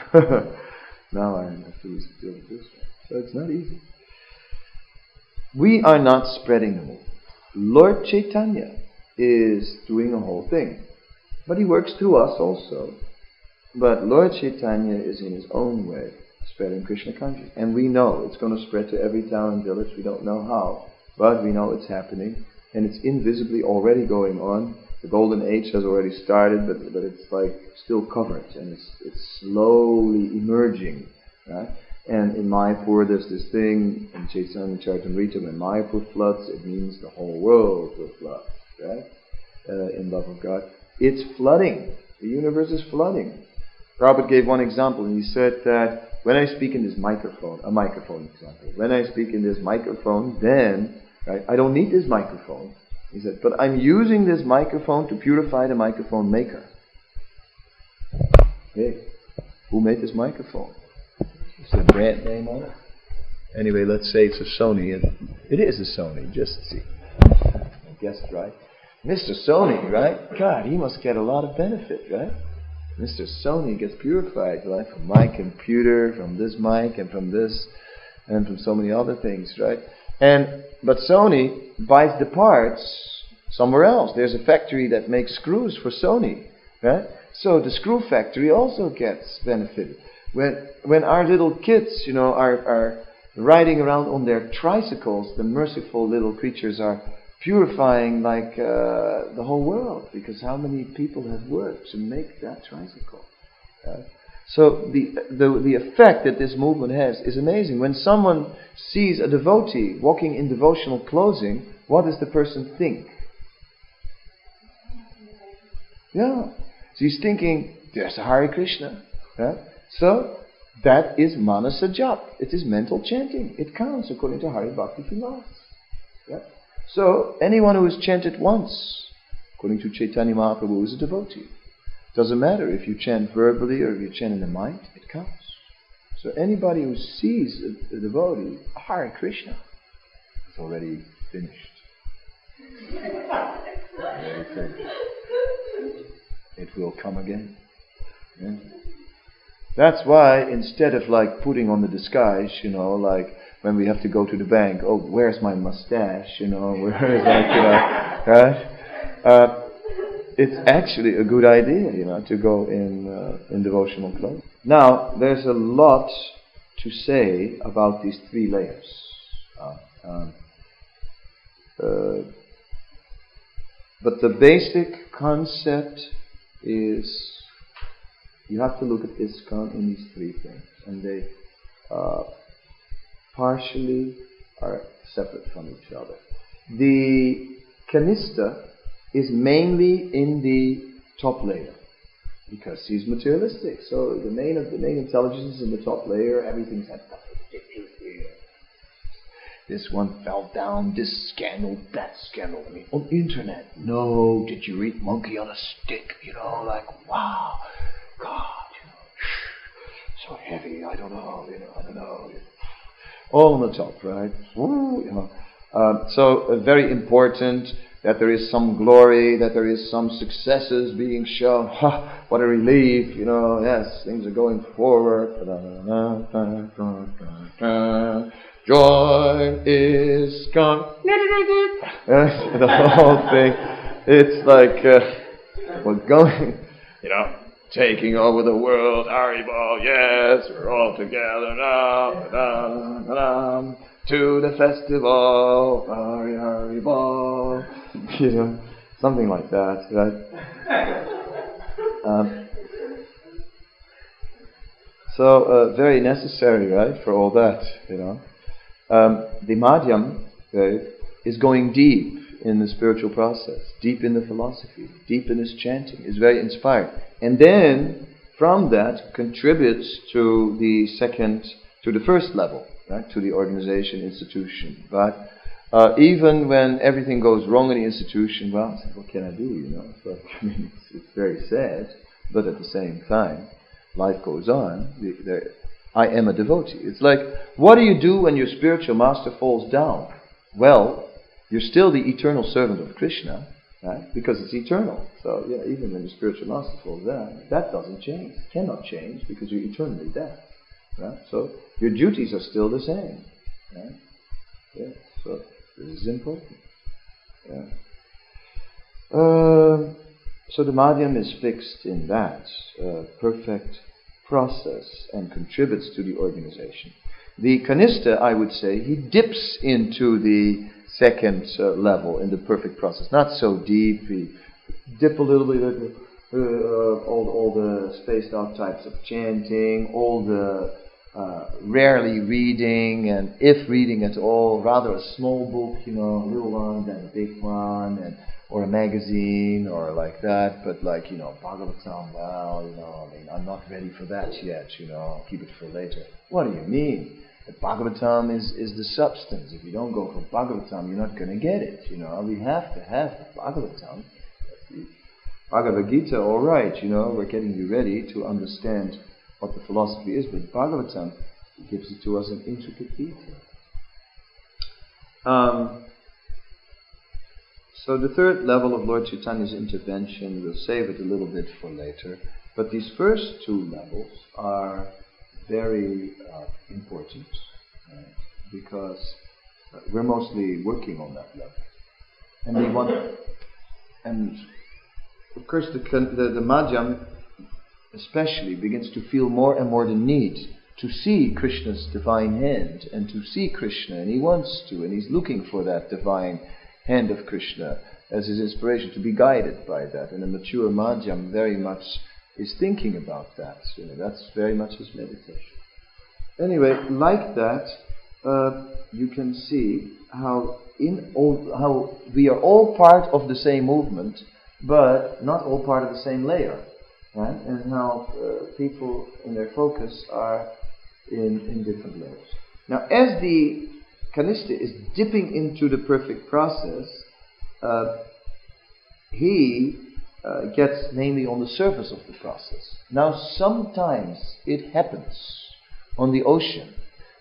Now I have to deal with this one. So it's not easy. We are not spreading the movement. Lord Chaitanya is doing the whole thing. But he works through us also. But Lord Chaitanya is in his own way spreading Krishna consciousness. And we know it's going to spread to every town and village. We don't know how. But we know it's happening. And it's invisibly already going on. The golden age has already started, but it's like still covered, and it's slowly emerging, right? And in Mayapur there's this thing, in Chaitanya Charitamrita, when Mayapur floods, it means the whole world will flood, right? In love of God. It's flooding. The universe is flooding. Prabhupada gave one example, and he said that when I speak in this microphone, a microphone example, when I speak in this microphone, then, right, I don't need this microphone. He said, but I'm using this microphone to purify the microphone maker. Hey, who made this microphone? Is there a brand name on it? Anyway, let's say it's a Sony. It is a Sony, just see. I guessed right. Mr. Sony, right? God, he must get a lot of benefit, right? Mr. Sony gets purified, right? From my computer, from this mic, and from this, and from so many other things, right? But Sony buys the parts somewhere else. There's a factory that makes screws for Sony, right? So the screw factory also gets benefited. When our little kids, you know, are riding around on their tricycles, the merciful little creatures are purifying like the whole world, because how many people have worked to make that tricycle, right? So the effect that this movement has is amazing. When someone sees a devotee walking in devotional clothing, what does the person think? Yeah. So he's thinking, there's a Hare Krishna. Right? So that is manasa japa. It is mental chanting. It counts according to Hari Bhakti Vilas. Right? So anyone who has chanted once, according to Chaitanya Mahaprabhu, is a devotee. Doesn't matter if you chant verbally or if you chant in the mind, it counts. So anybody who sees a devotee, Hare Krishna, is already finished. It will come again. Yeah. That's why instead of like putting on the disguise, you know, like when we have to go to the bank, oh, where's my mustache, you know, where is that, you know, right? It's actually a good idea, you know, to go in devotional clothes. Now, there's a lot to say about these three layers. But the basic concept is you have to look at ISKCON in these three things, and they partially are separate from each other. The Kanista is mainly in the top layer, because he's materialistic. So the main intelligence is in the top layer. Everything's at the ridiculous here. This one fell down. This scandal. That scandal. I mean, on the internet. No, did you read Monkey on a Stick? You know, like wow, God, you know, so heavy. I don't know. You know, I don't know. All on the top, right? Ooh, you know. Very important. That there is some glory, that there is some successes being shown. Ha! What a relief, you know, yes, things are going forward. Joy is gone. The whole thing. It's like we're going, you know, taking over the world. Haribol, yes, we're all together now. Da, da, da, da, to the festival, Hari Haribol. You know, something like that, right? So very necessary, right, for all that, you know. The Madhyam, right, is going deep in the spiritual process, deep in the philosophy, deep in this chanting, is very inspired. And then, from that, contributes to the second, to the first level, right, to the organization, institution, right? Even when everything goes wrong in the institution, well, what can I do, you know? So, I mean, it's very sad, but at the same time, life goes on. I am a devotee. It's like, what do you do when your spiritual master falls down? Well, you're still the eternal servant of Krishna, right? Because it's eternal. So, yeah, even when your spiritual master falls down, that doesn't change. It cannot change because you're eternally dead, right? So, your duties are still the same, right? Yeah, so this is important. Yeah. So the Madhyam is fixed in that perfect process and contributes to the organization. The Kanista, I would say, he dips into the second level in the perfect process. Not so deep, he dips a little bit of all the spaced out types of chanting, all the rarely reading, and if reading at all, rather a small book, you know, a little one than a big one, and or a magazine or like that, but like, you know, Bhagavatam, you know, I mean, I'm not ready for that yet, you know, I'll keep it for later. What do you mean? The Bhagavatam is the substance. If you don't go for Bhagavatam, you're not going to get it, you know. We have to have the Bhagavatam. Bhagavad Gita, all right, you know, we're getting you ready to understand what the philosophy is, but Bhagavatam gives it to us in intricate detail. So the third level of Lord Chaitanya's intervention, we'll save it a little bit for later, but these first two levels are very important, right? Because we're mostly working on that level. And we want, and of course the Madhyam especially begins to feel more and more the need to see Krishna's divine hand and to see Krishna, and he wants to, and he's looking for that divine hand of Krishna as his inspiration, to be guided by that. And a mature Madhyam very much is thinking about that. You know, that's very much his meditation. Anyway, like that, you can see how we are all part of the same movement, but not all part of the same layer. Right? And how people in their focus are in different layers. Now, as the Kanista is dipping into the perfect process, he gets mainly on the surface of the process. Now, sometimes it happens on the ocean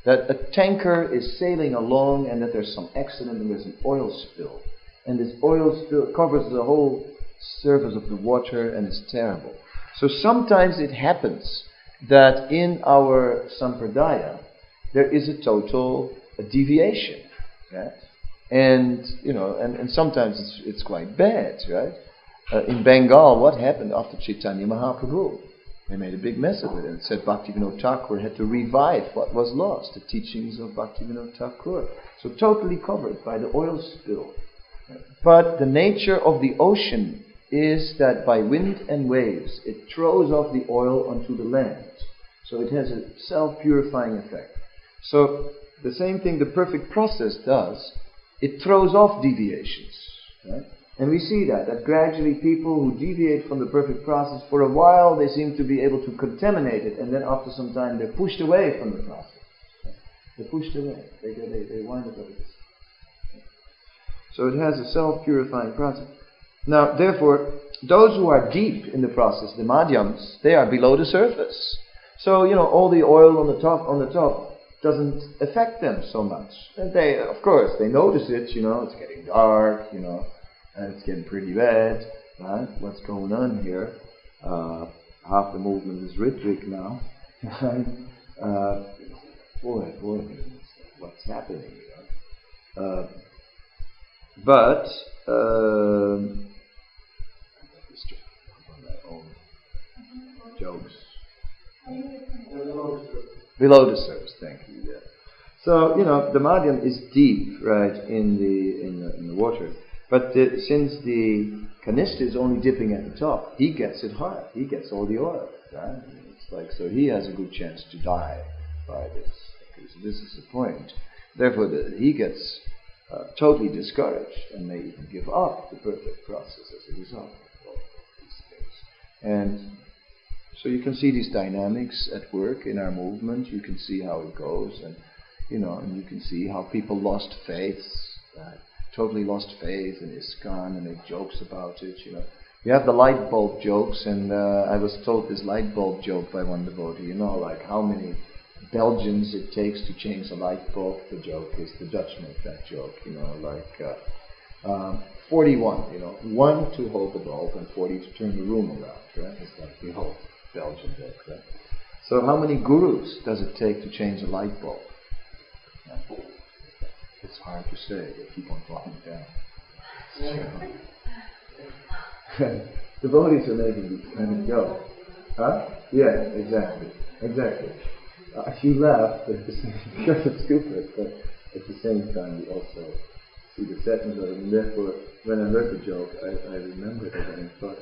that a tanker is sailing along and that there's some accident and there's an oil spill. And this oil spill covers the whole surface of the water and it's terrible. So sometimes it happens that in our sampradaya there is a total deviation, right? And you know, and sometimes it's quite bad, right? In Bengal, what happened after Chaitanya Mahaprabhu? They made a big mess of it and said Bhaktivinoda Thakur had to revive what was lost, the teachings of Bhaktivinoda Thakur. So totally covered by the oil spill. Right? But the nature of the ocean is that by wind and waves it throws off the oil onto the land. So it has a self-purifying effect. So the same thing the perfect process does, it throws off deviations. Right? And we see that gradually people who deviate from the perfect process, for a while they seem to be able to contaminate it, and then after some time they're pushed away from the process. Right? They're pushed away, they wind up like this. Right? So it has a self-purifying process. Now, therefore, those who are deep in the process, the Madhyams, they are below the surface. So, you know, all the oil on the top doesn't affect them so much. And they, of course, they notice it, you know, it's getting dark, you know, and it's getting pretty bad, right? What's going on here? Half the movement is Ritwik now. boy, what's happening, you know? But jokes. Below the surface, thank you. Yeah. So you know the Madhyam is deep, right, in the water. But since the Kanishka is only dipping at the top, he gets it hard. He gets all the oil. Right? It's like so he has a good chance to die by this. Okay, so this is the point. Therefore, he gets totally discouraged and may even give up the perfect process as a result of all these things. And so you can see these dynamics at work in our movement. You can see how it goes, and you can see how people lost faith. Right? Totally lost faith in ISKCON and make jokes about it, You have the light bulb jokes, and I was told this light bulb joke by one devotee, like how many Belgians it takes to change a light bulb. The joke is the Dutch make that joke, 41, one to hold the bulb and 40 to turn the room around, right? It's like the whole Belgian joke, right? So how many gurus does it take to change a light bulb? It's hard to say. They keep on dropping down. So. Devotees are making these kind of jokes. Huh? Yeah, exactly. Exactly. She laughed because it's stupid, but at the same time, we also see the sadness of it. And therefore, when I heard the joke, I remembered it and thought,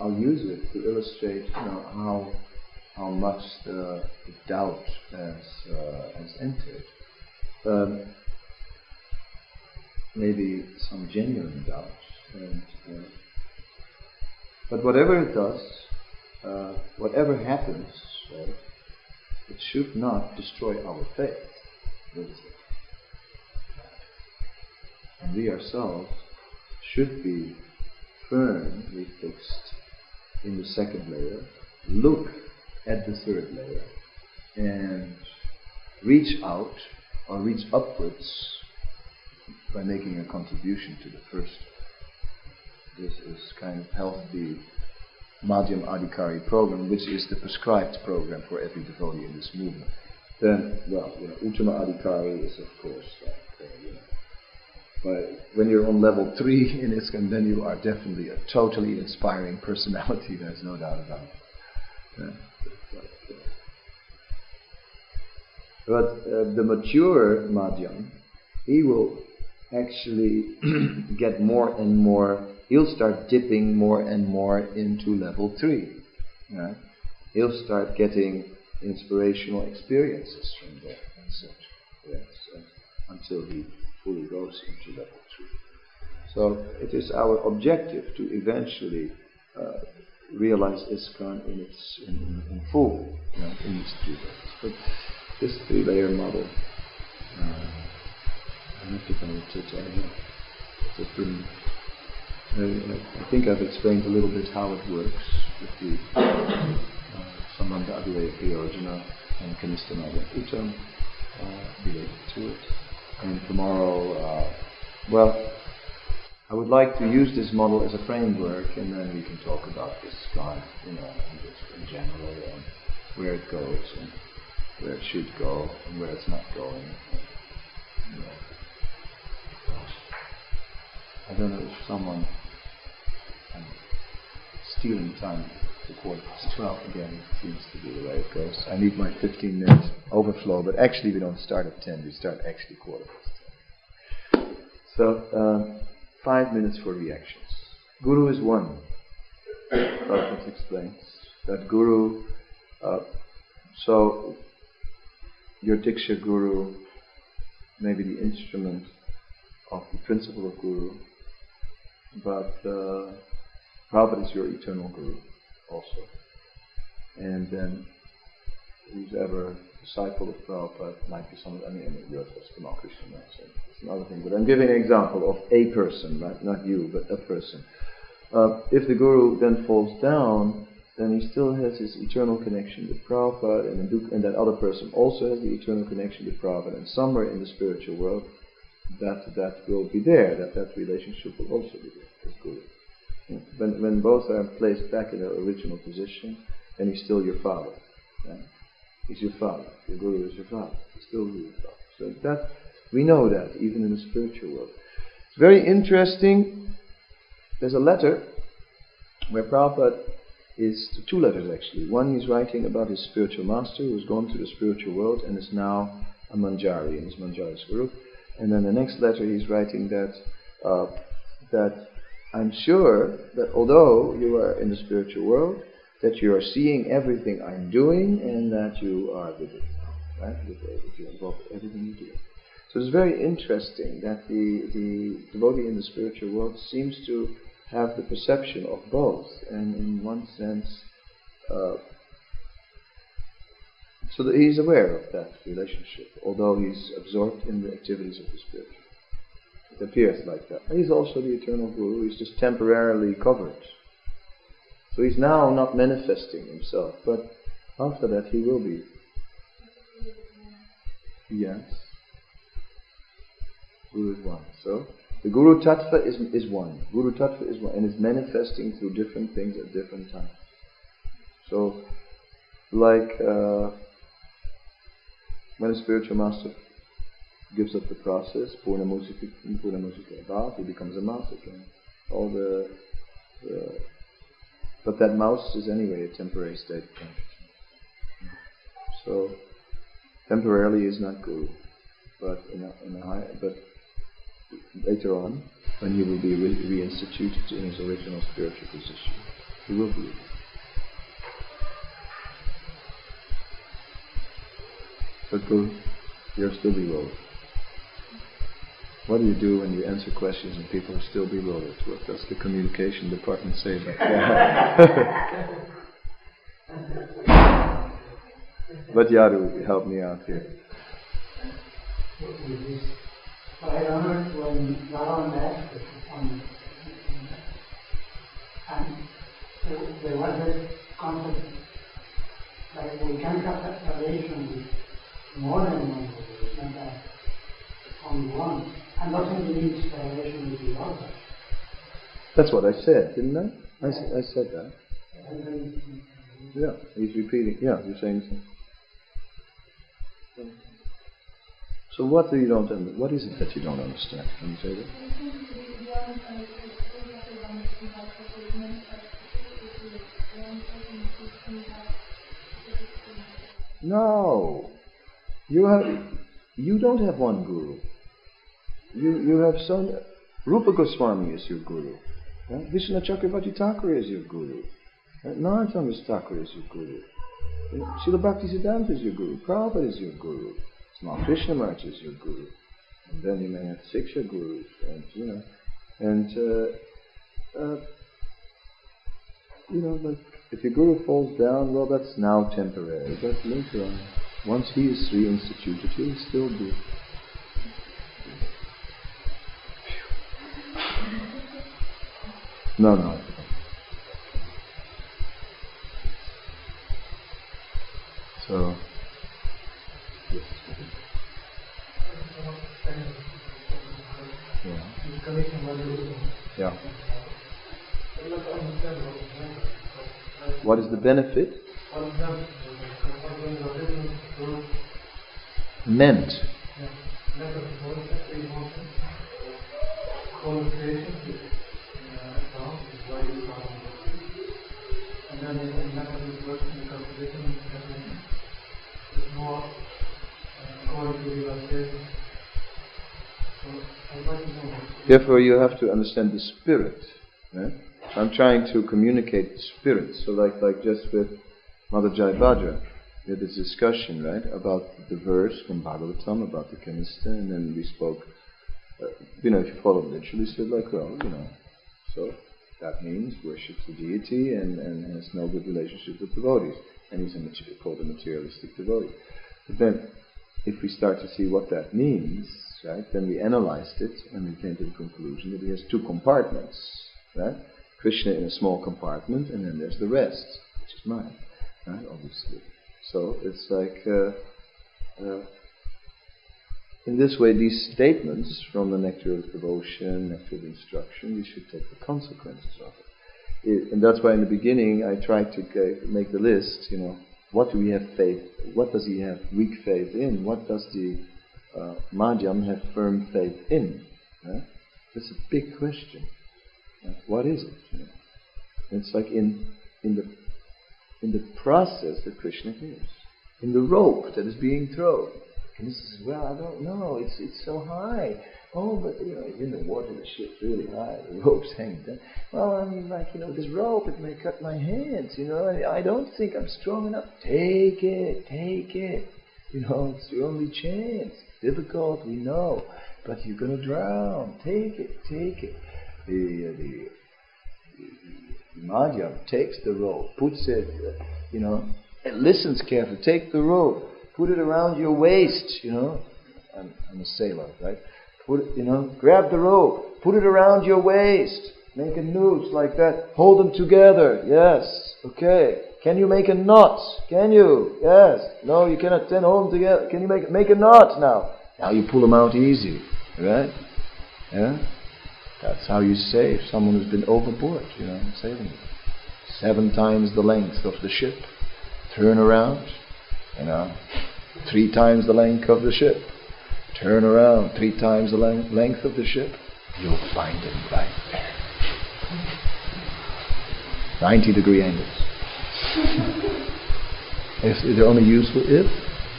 I'll use it to illustrate how much the doubt has entered. Maybe some genuine doubt, but whatever it does, whatever happens, right, it should not destroy our faith. And we ourselves should be firmly fixed in the second layer, look at the third layer, and reach out or reach upwards by making a contribution to the first. This is kind of healthy Madhyam Adhikari program, which is the prescribed program for every devotee in this movement. Then, Uttama Adhikari is of course but when you're on level 3 in ISKCON, then you are definitely a totally inspiring personality, there's no doubt about it. Yeah. But the mature Madhyam, he will actually get more and more, he'll start dipping more and more into level 3. Right? He'll start getting inspirational experiences from there, and such, yes, and until he fully goes into level 3. So it is our objective to eventually realize ISKCON in full, in its true. This 3-layer model, I have to find I think I've explained a little bit how it works with the Sambandha Abhilaya Priyojana and Kanisthanada Uttam related to it. And tomorrow, I would like to use this model as a framework, and then we can talk about ISKCON, in general, and where it goes, and where it should go and where it's not going. I don't know if someone stealing time to 12:15 again seems to be the way it goes. I need my 15-minute overflow, but actually we don't start at 10, we start actually 10:15. So 5 minutes for reactions. Guru is one. Prabhupada explains that Guru so your Diksha Guru, maybe the instrument of the principle of Guru, but Prabhupada is your eternal Guru also. And then who's ever disciple of Prabhupada might be someone, you're Kamal Krishna, so it's another thing. But I'm giving an example of a person, right? Not you, but a person. If the Guru then falls down, then he still has his eternal connection with Prabhupada, and that other person also has the eternal connection with Prabhupada, and somewhere in the spiritual world that will be there, that relationship will also be there as Guru. Yeah. When both are placed back in their original position, then he's still your father. Yeah. He's your father. Your Guru is your father. He's still your father. So that, we know that, even in the spiritual world. It's very interesting. There's a letter where Prabhupada is two letters actually. One, he's writing about his spiritual master who has gone to the spiritual world and is now a Manjari in his Manjari Swarup. And then the next letter he's writing that that I'm sure that although you are in the spiritual world, that you are seeing everything I'm doing and that you are with it now, right? That you're involved with everything you do. So it's very interesting that the devotee in the spiritual world seems to have the perception of both, and in one sense, so that he's aware of that relationship, although he's absorbed in the activities of the spiritual. It appears like that. And he's also the eternal guru, he's just temporarily covered. So he's now not manifesting himself, but after that he will be. Yes. Guru is one. So, the Guru Tattva is one. Guru Tattva is one and is manifesting through different things at different times. So, like when a spiritual master gives up the process, Purna Musika Bhav, he becomes a mouse again. But that mouse is anyway a temporary state of consciousness. So, temporarily is not Guru. But later on, when he will be reinstituted in his original spiritual position, he will be. But Guru, you're still bewildered. What do you do when you answer questions and people are still bewildered? What does the communication department say about that? But Yadu, help me out here. I remember when Ravana asked us and there was this concept like we can't have that relation with more than one guru, it's not that only one, and nothing needs a relation with the other. That's what I said, didn't I? I said that. Yeah, he's repeating, yeah, you're saying something. So what do you don't understand? What is it that you don't understand? Can you say that? No, you don't have one guru. You have some. Rupa Goswami is your guru. Right? Vishnu Chakravarti Thakur is your guru. Right? Narottam Thakur is your guru. Srila Bhakti Siddhanta is your guru. Prabhupada is your guru. Krishnadas is your guru, and then you may have Siksha gurus, and like if your guru falls down, well, that's now temporary. But later on, once he is reinstituted, he will still be. No. So. Yeah. What is the benefit? Meant. Therefore, you have to understand the spirit. Right? I'm trying to communicate the spirit. So, like just with Mother Jaivadra, we had this discussion, right, about the verse from Bhagavatam about the Kanista, and then we spoke. If you follow literally, said so that means worships the deity and has no good relationship with devotees, and he's called a materialistic devotee. But then, if we start to see what that means. Right? Then we analyzed it and we came to the conclusion that he has two compartments. Right? Krishna in a small compartment, and then there's the rest, which is mine, right? Obviously. So it's like in this way, these statements from the nectar of devotion, nectar of instruction, we should take the consequences of it. And that's why in the beginning I tried to make the list. What do we have faith? What does he have weak faith in? What does the Madhyam have firm faith in? Right? That's a big question. Right? What is it? It's like in the in the process that Krishna gives, in the rope that is being thrown. And this is, well, I don't know, it's so high. Oh, but, you know, in the water the ship's really high, the rope's hanging down. Well, I mean, like, you know, this rope, it may cut my hands, you know, I don't think I'm strong enough. Take it, you know, it's your only chance. Difficult, we know, but you're going to drown. Take it. The Madhyam takes the rope, puts it, you know, and listens carefully. Take the rope, put it around your waist, you know. I'm a sailor, right? Put it, you know, grab the rope, put it around your waist, make a noose like that, hold them together, yes, okay. Can you make a knot? Can you? Yes. No, you cannot. Then hold them together. Can you make a knot now? Now you pull them out easy, right? Yeah. That's how you save someone who's been overboard, you know, saving them. 7 times the length of the ship. Turn around, you know, 3 times the length of the ship. Turn around, 3 times the length of the ship. You'll find it right there. 90-degree angles. If they're only useful if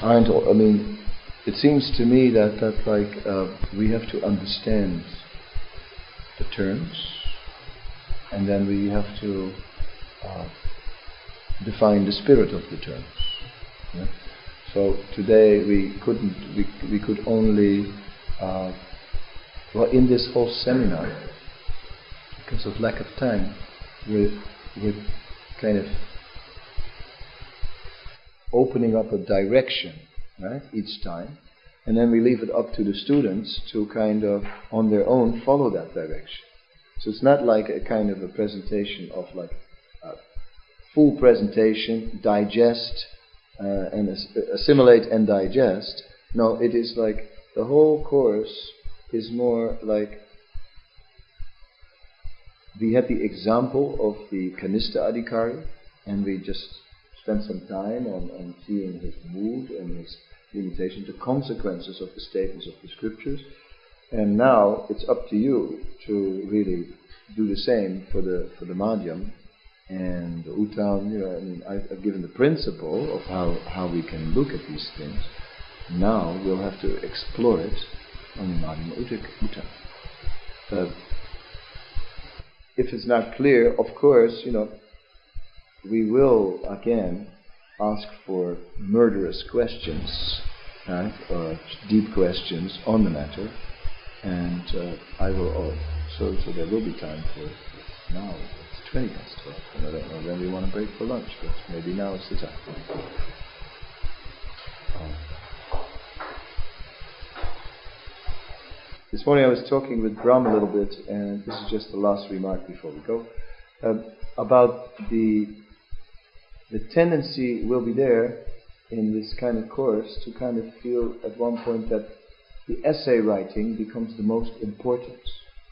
aren't all, I mean, it seems to me that like we have to understand the terms, and then we have to define the spirit of the terms. Yeah? So today we could only well, in this whole seminar, because of lack of time, we're kind of opening up a direction, right, each time, and then we leave it up to the students to kind of, on their own, follow that direction. So it's not like a kind of a presentation of like a full presentation, digest and assimilate and digest. No, it is like the whole course is more like we had the example of the Kanista Adhikari, and we just spend some time on seeing his mood and his limitation, the consequences of the statements of the scriptures. And now it's up to you to really do the same for the Madhyam and the Uttam. You know, I mean, I've given the principle of how we can look at these things. Now we'll have to explore it on the Madhyam Uttam. But if it's not clear, of course, you know, we will, again, ask for murderous questions, right, or deep questions on the matter, and I will, so there will be time for it. Now it's 12:20, and I don't know when we want to break for lunch, but maybe now is the time. This morning I was talking with Brahm a little bit, and this is just the last remark before we go, about the tendency will be there in this kind of course to kind of feel at one point that the essay writing becomes the most important.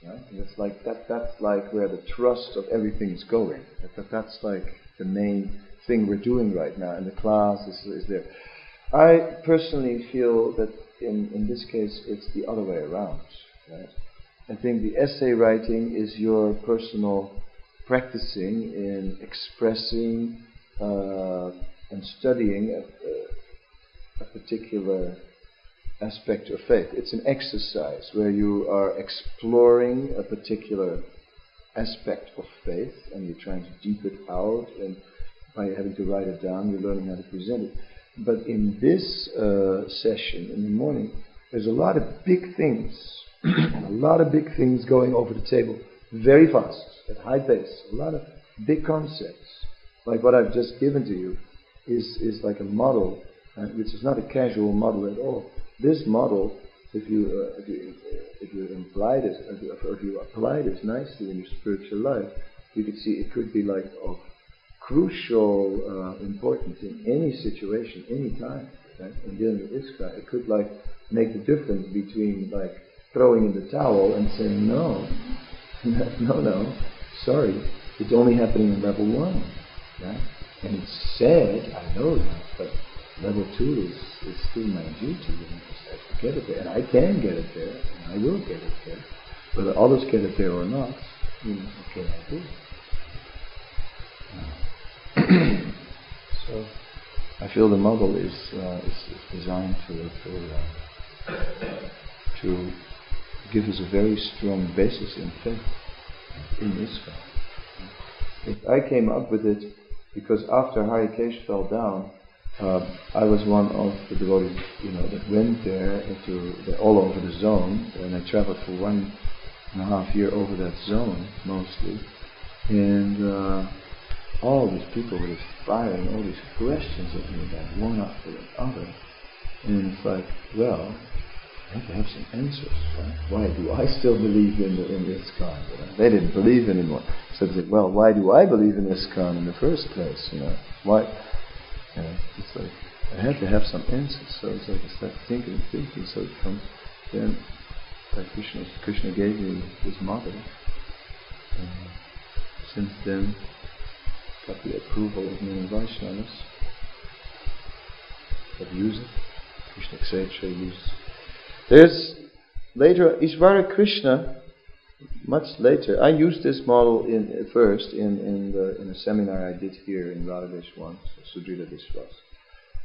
Right? And it's like that's like where the thrust of everything is going. That's like the main thing we're doing right now, and the class is there. I personally feel that in this case it's the other way around. Right? I think the essay writing is your personal practicing in expressing and studying a particular aspect of faith. It's an exercise where you are exploring a particular aspect of faith and you're trying to deep it out, and by having to write it down you're learning how to present it. But in this session in the morning there's a lot of big things going over the table very fast, at high pace, a lot of big concepts. Like what I've just given to you is like a model, which is not a casual model at all. This model, if you imply this, if you apply this nicely in your spiritual life, you could see it could be like of crucial importance in any situation, any time. Right? And dealing with ISKCON, it could like make the difference between like throwing in the towel and saying no, sorry, it's only happening in level 1. Right? And it's sad, I know that, but level 2 is still my duty. And I get it there, and I can get it there, and I will get it there. Whether others get it there or not, you know, what can I do? So I feel the model is designed to give us a very strong basis in faith in ISKCON. I came up with it because after Hare Krishna fell down, I was one of the devotees, that went there all over the zone, and I traveled for 1.5 years over that zone mostly, and all these people were firing all these questions at me, like one after the other, and it's like, well, I have to have some answers, right? Why do I still believe in ISKCON? They didn't believe anymore. So they said, well, why do I believe in ISKCON in the first place? Why? It's like, I had to have some answers. So it's like I started thinking. So from then, Krishna gave me this model. Since then, got the approval of many Vaishnavas that use it. Krishnakshetra uses. There's later Ishvara Krishna, much later. I used this model in a seminar I did here in Radhaveshwan, Sudrida Vishwas.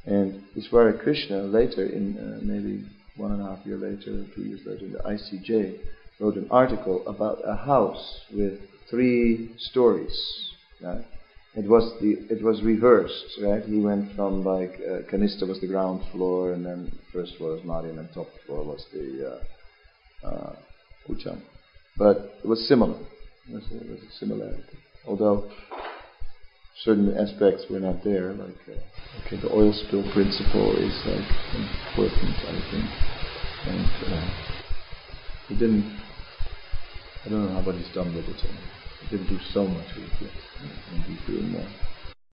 And Ishvara Krishna later, in maybe 1.5 years later, 2 years later, the ICJ wrote an article about a house with 3 stories. Right? It was reversed, right? He went from Kanista was the ground floor, and then first floor was Madhya, and top floor was the Ucham. But it was similar. It was a similarity, although certain aspects were not there. The oil spill principle is important, I think. And it didn't. I don't know how he's done with it. It didn't do so much with it. He's doing more.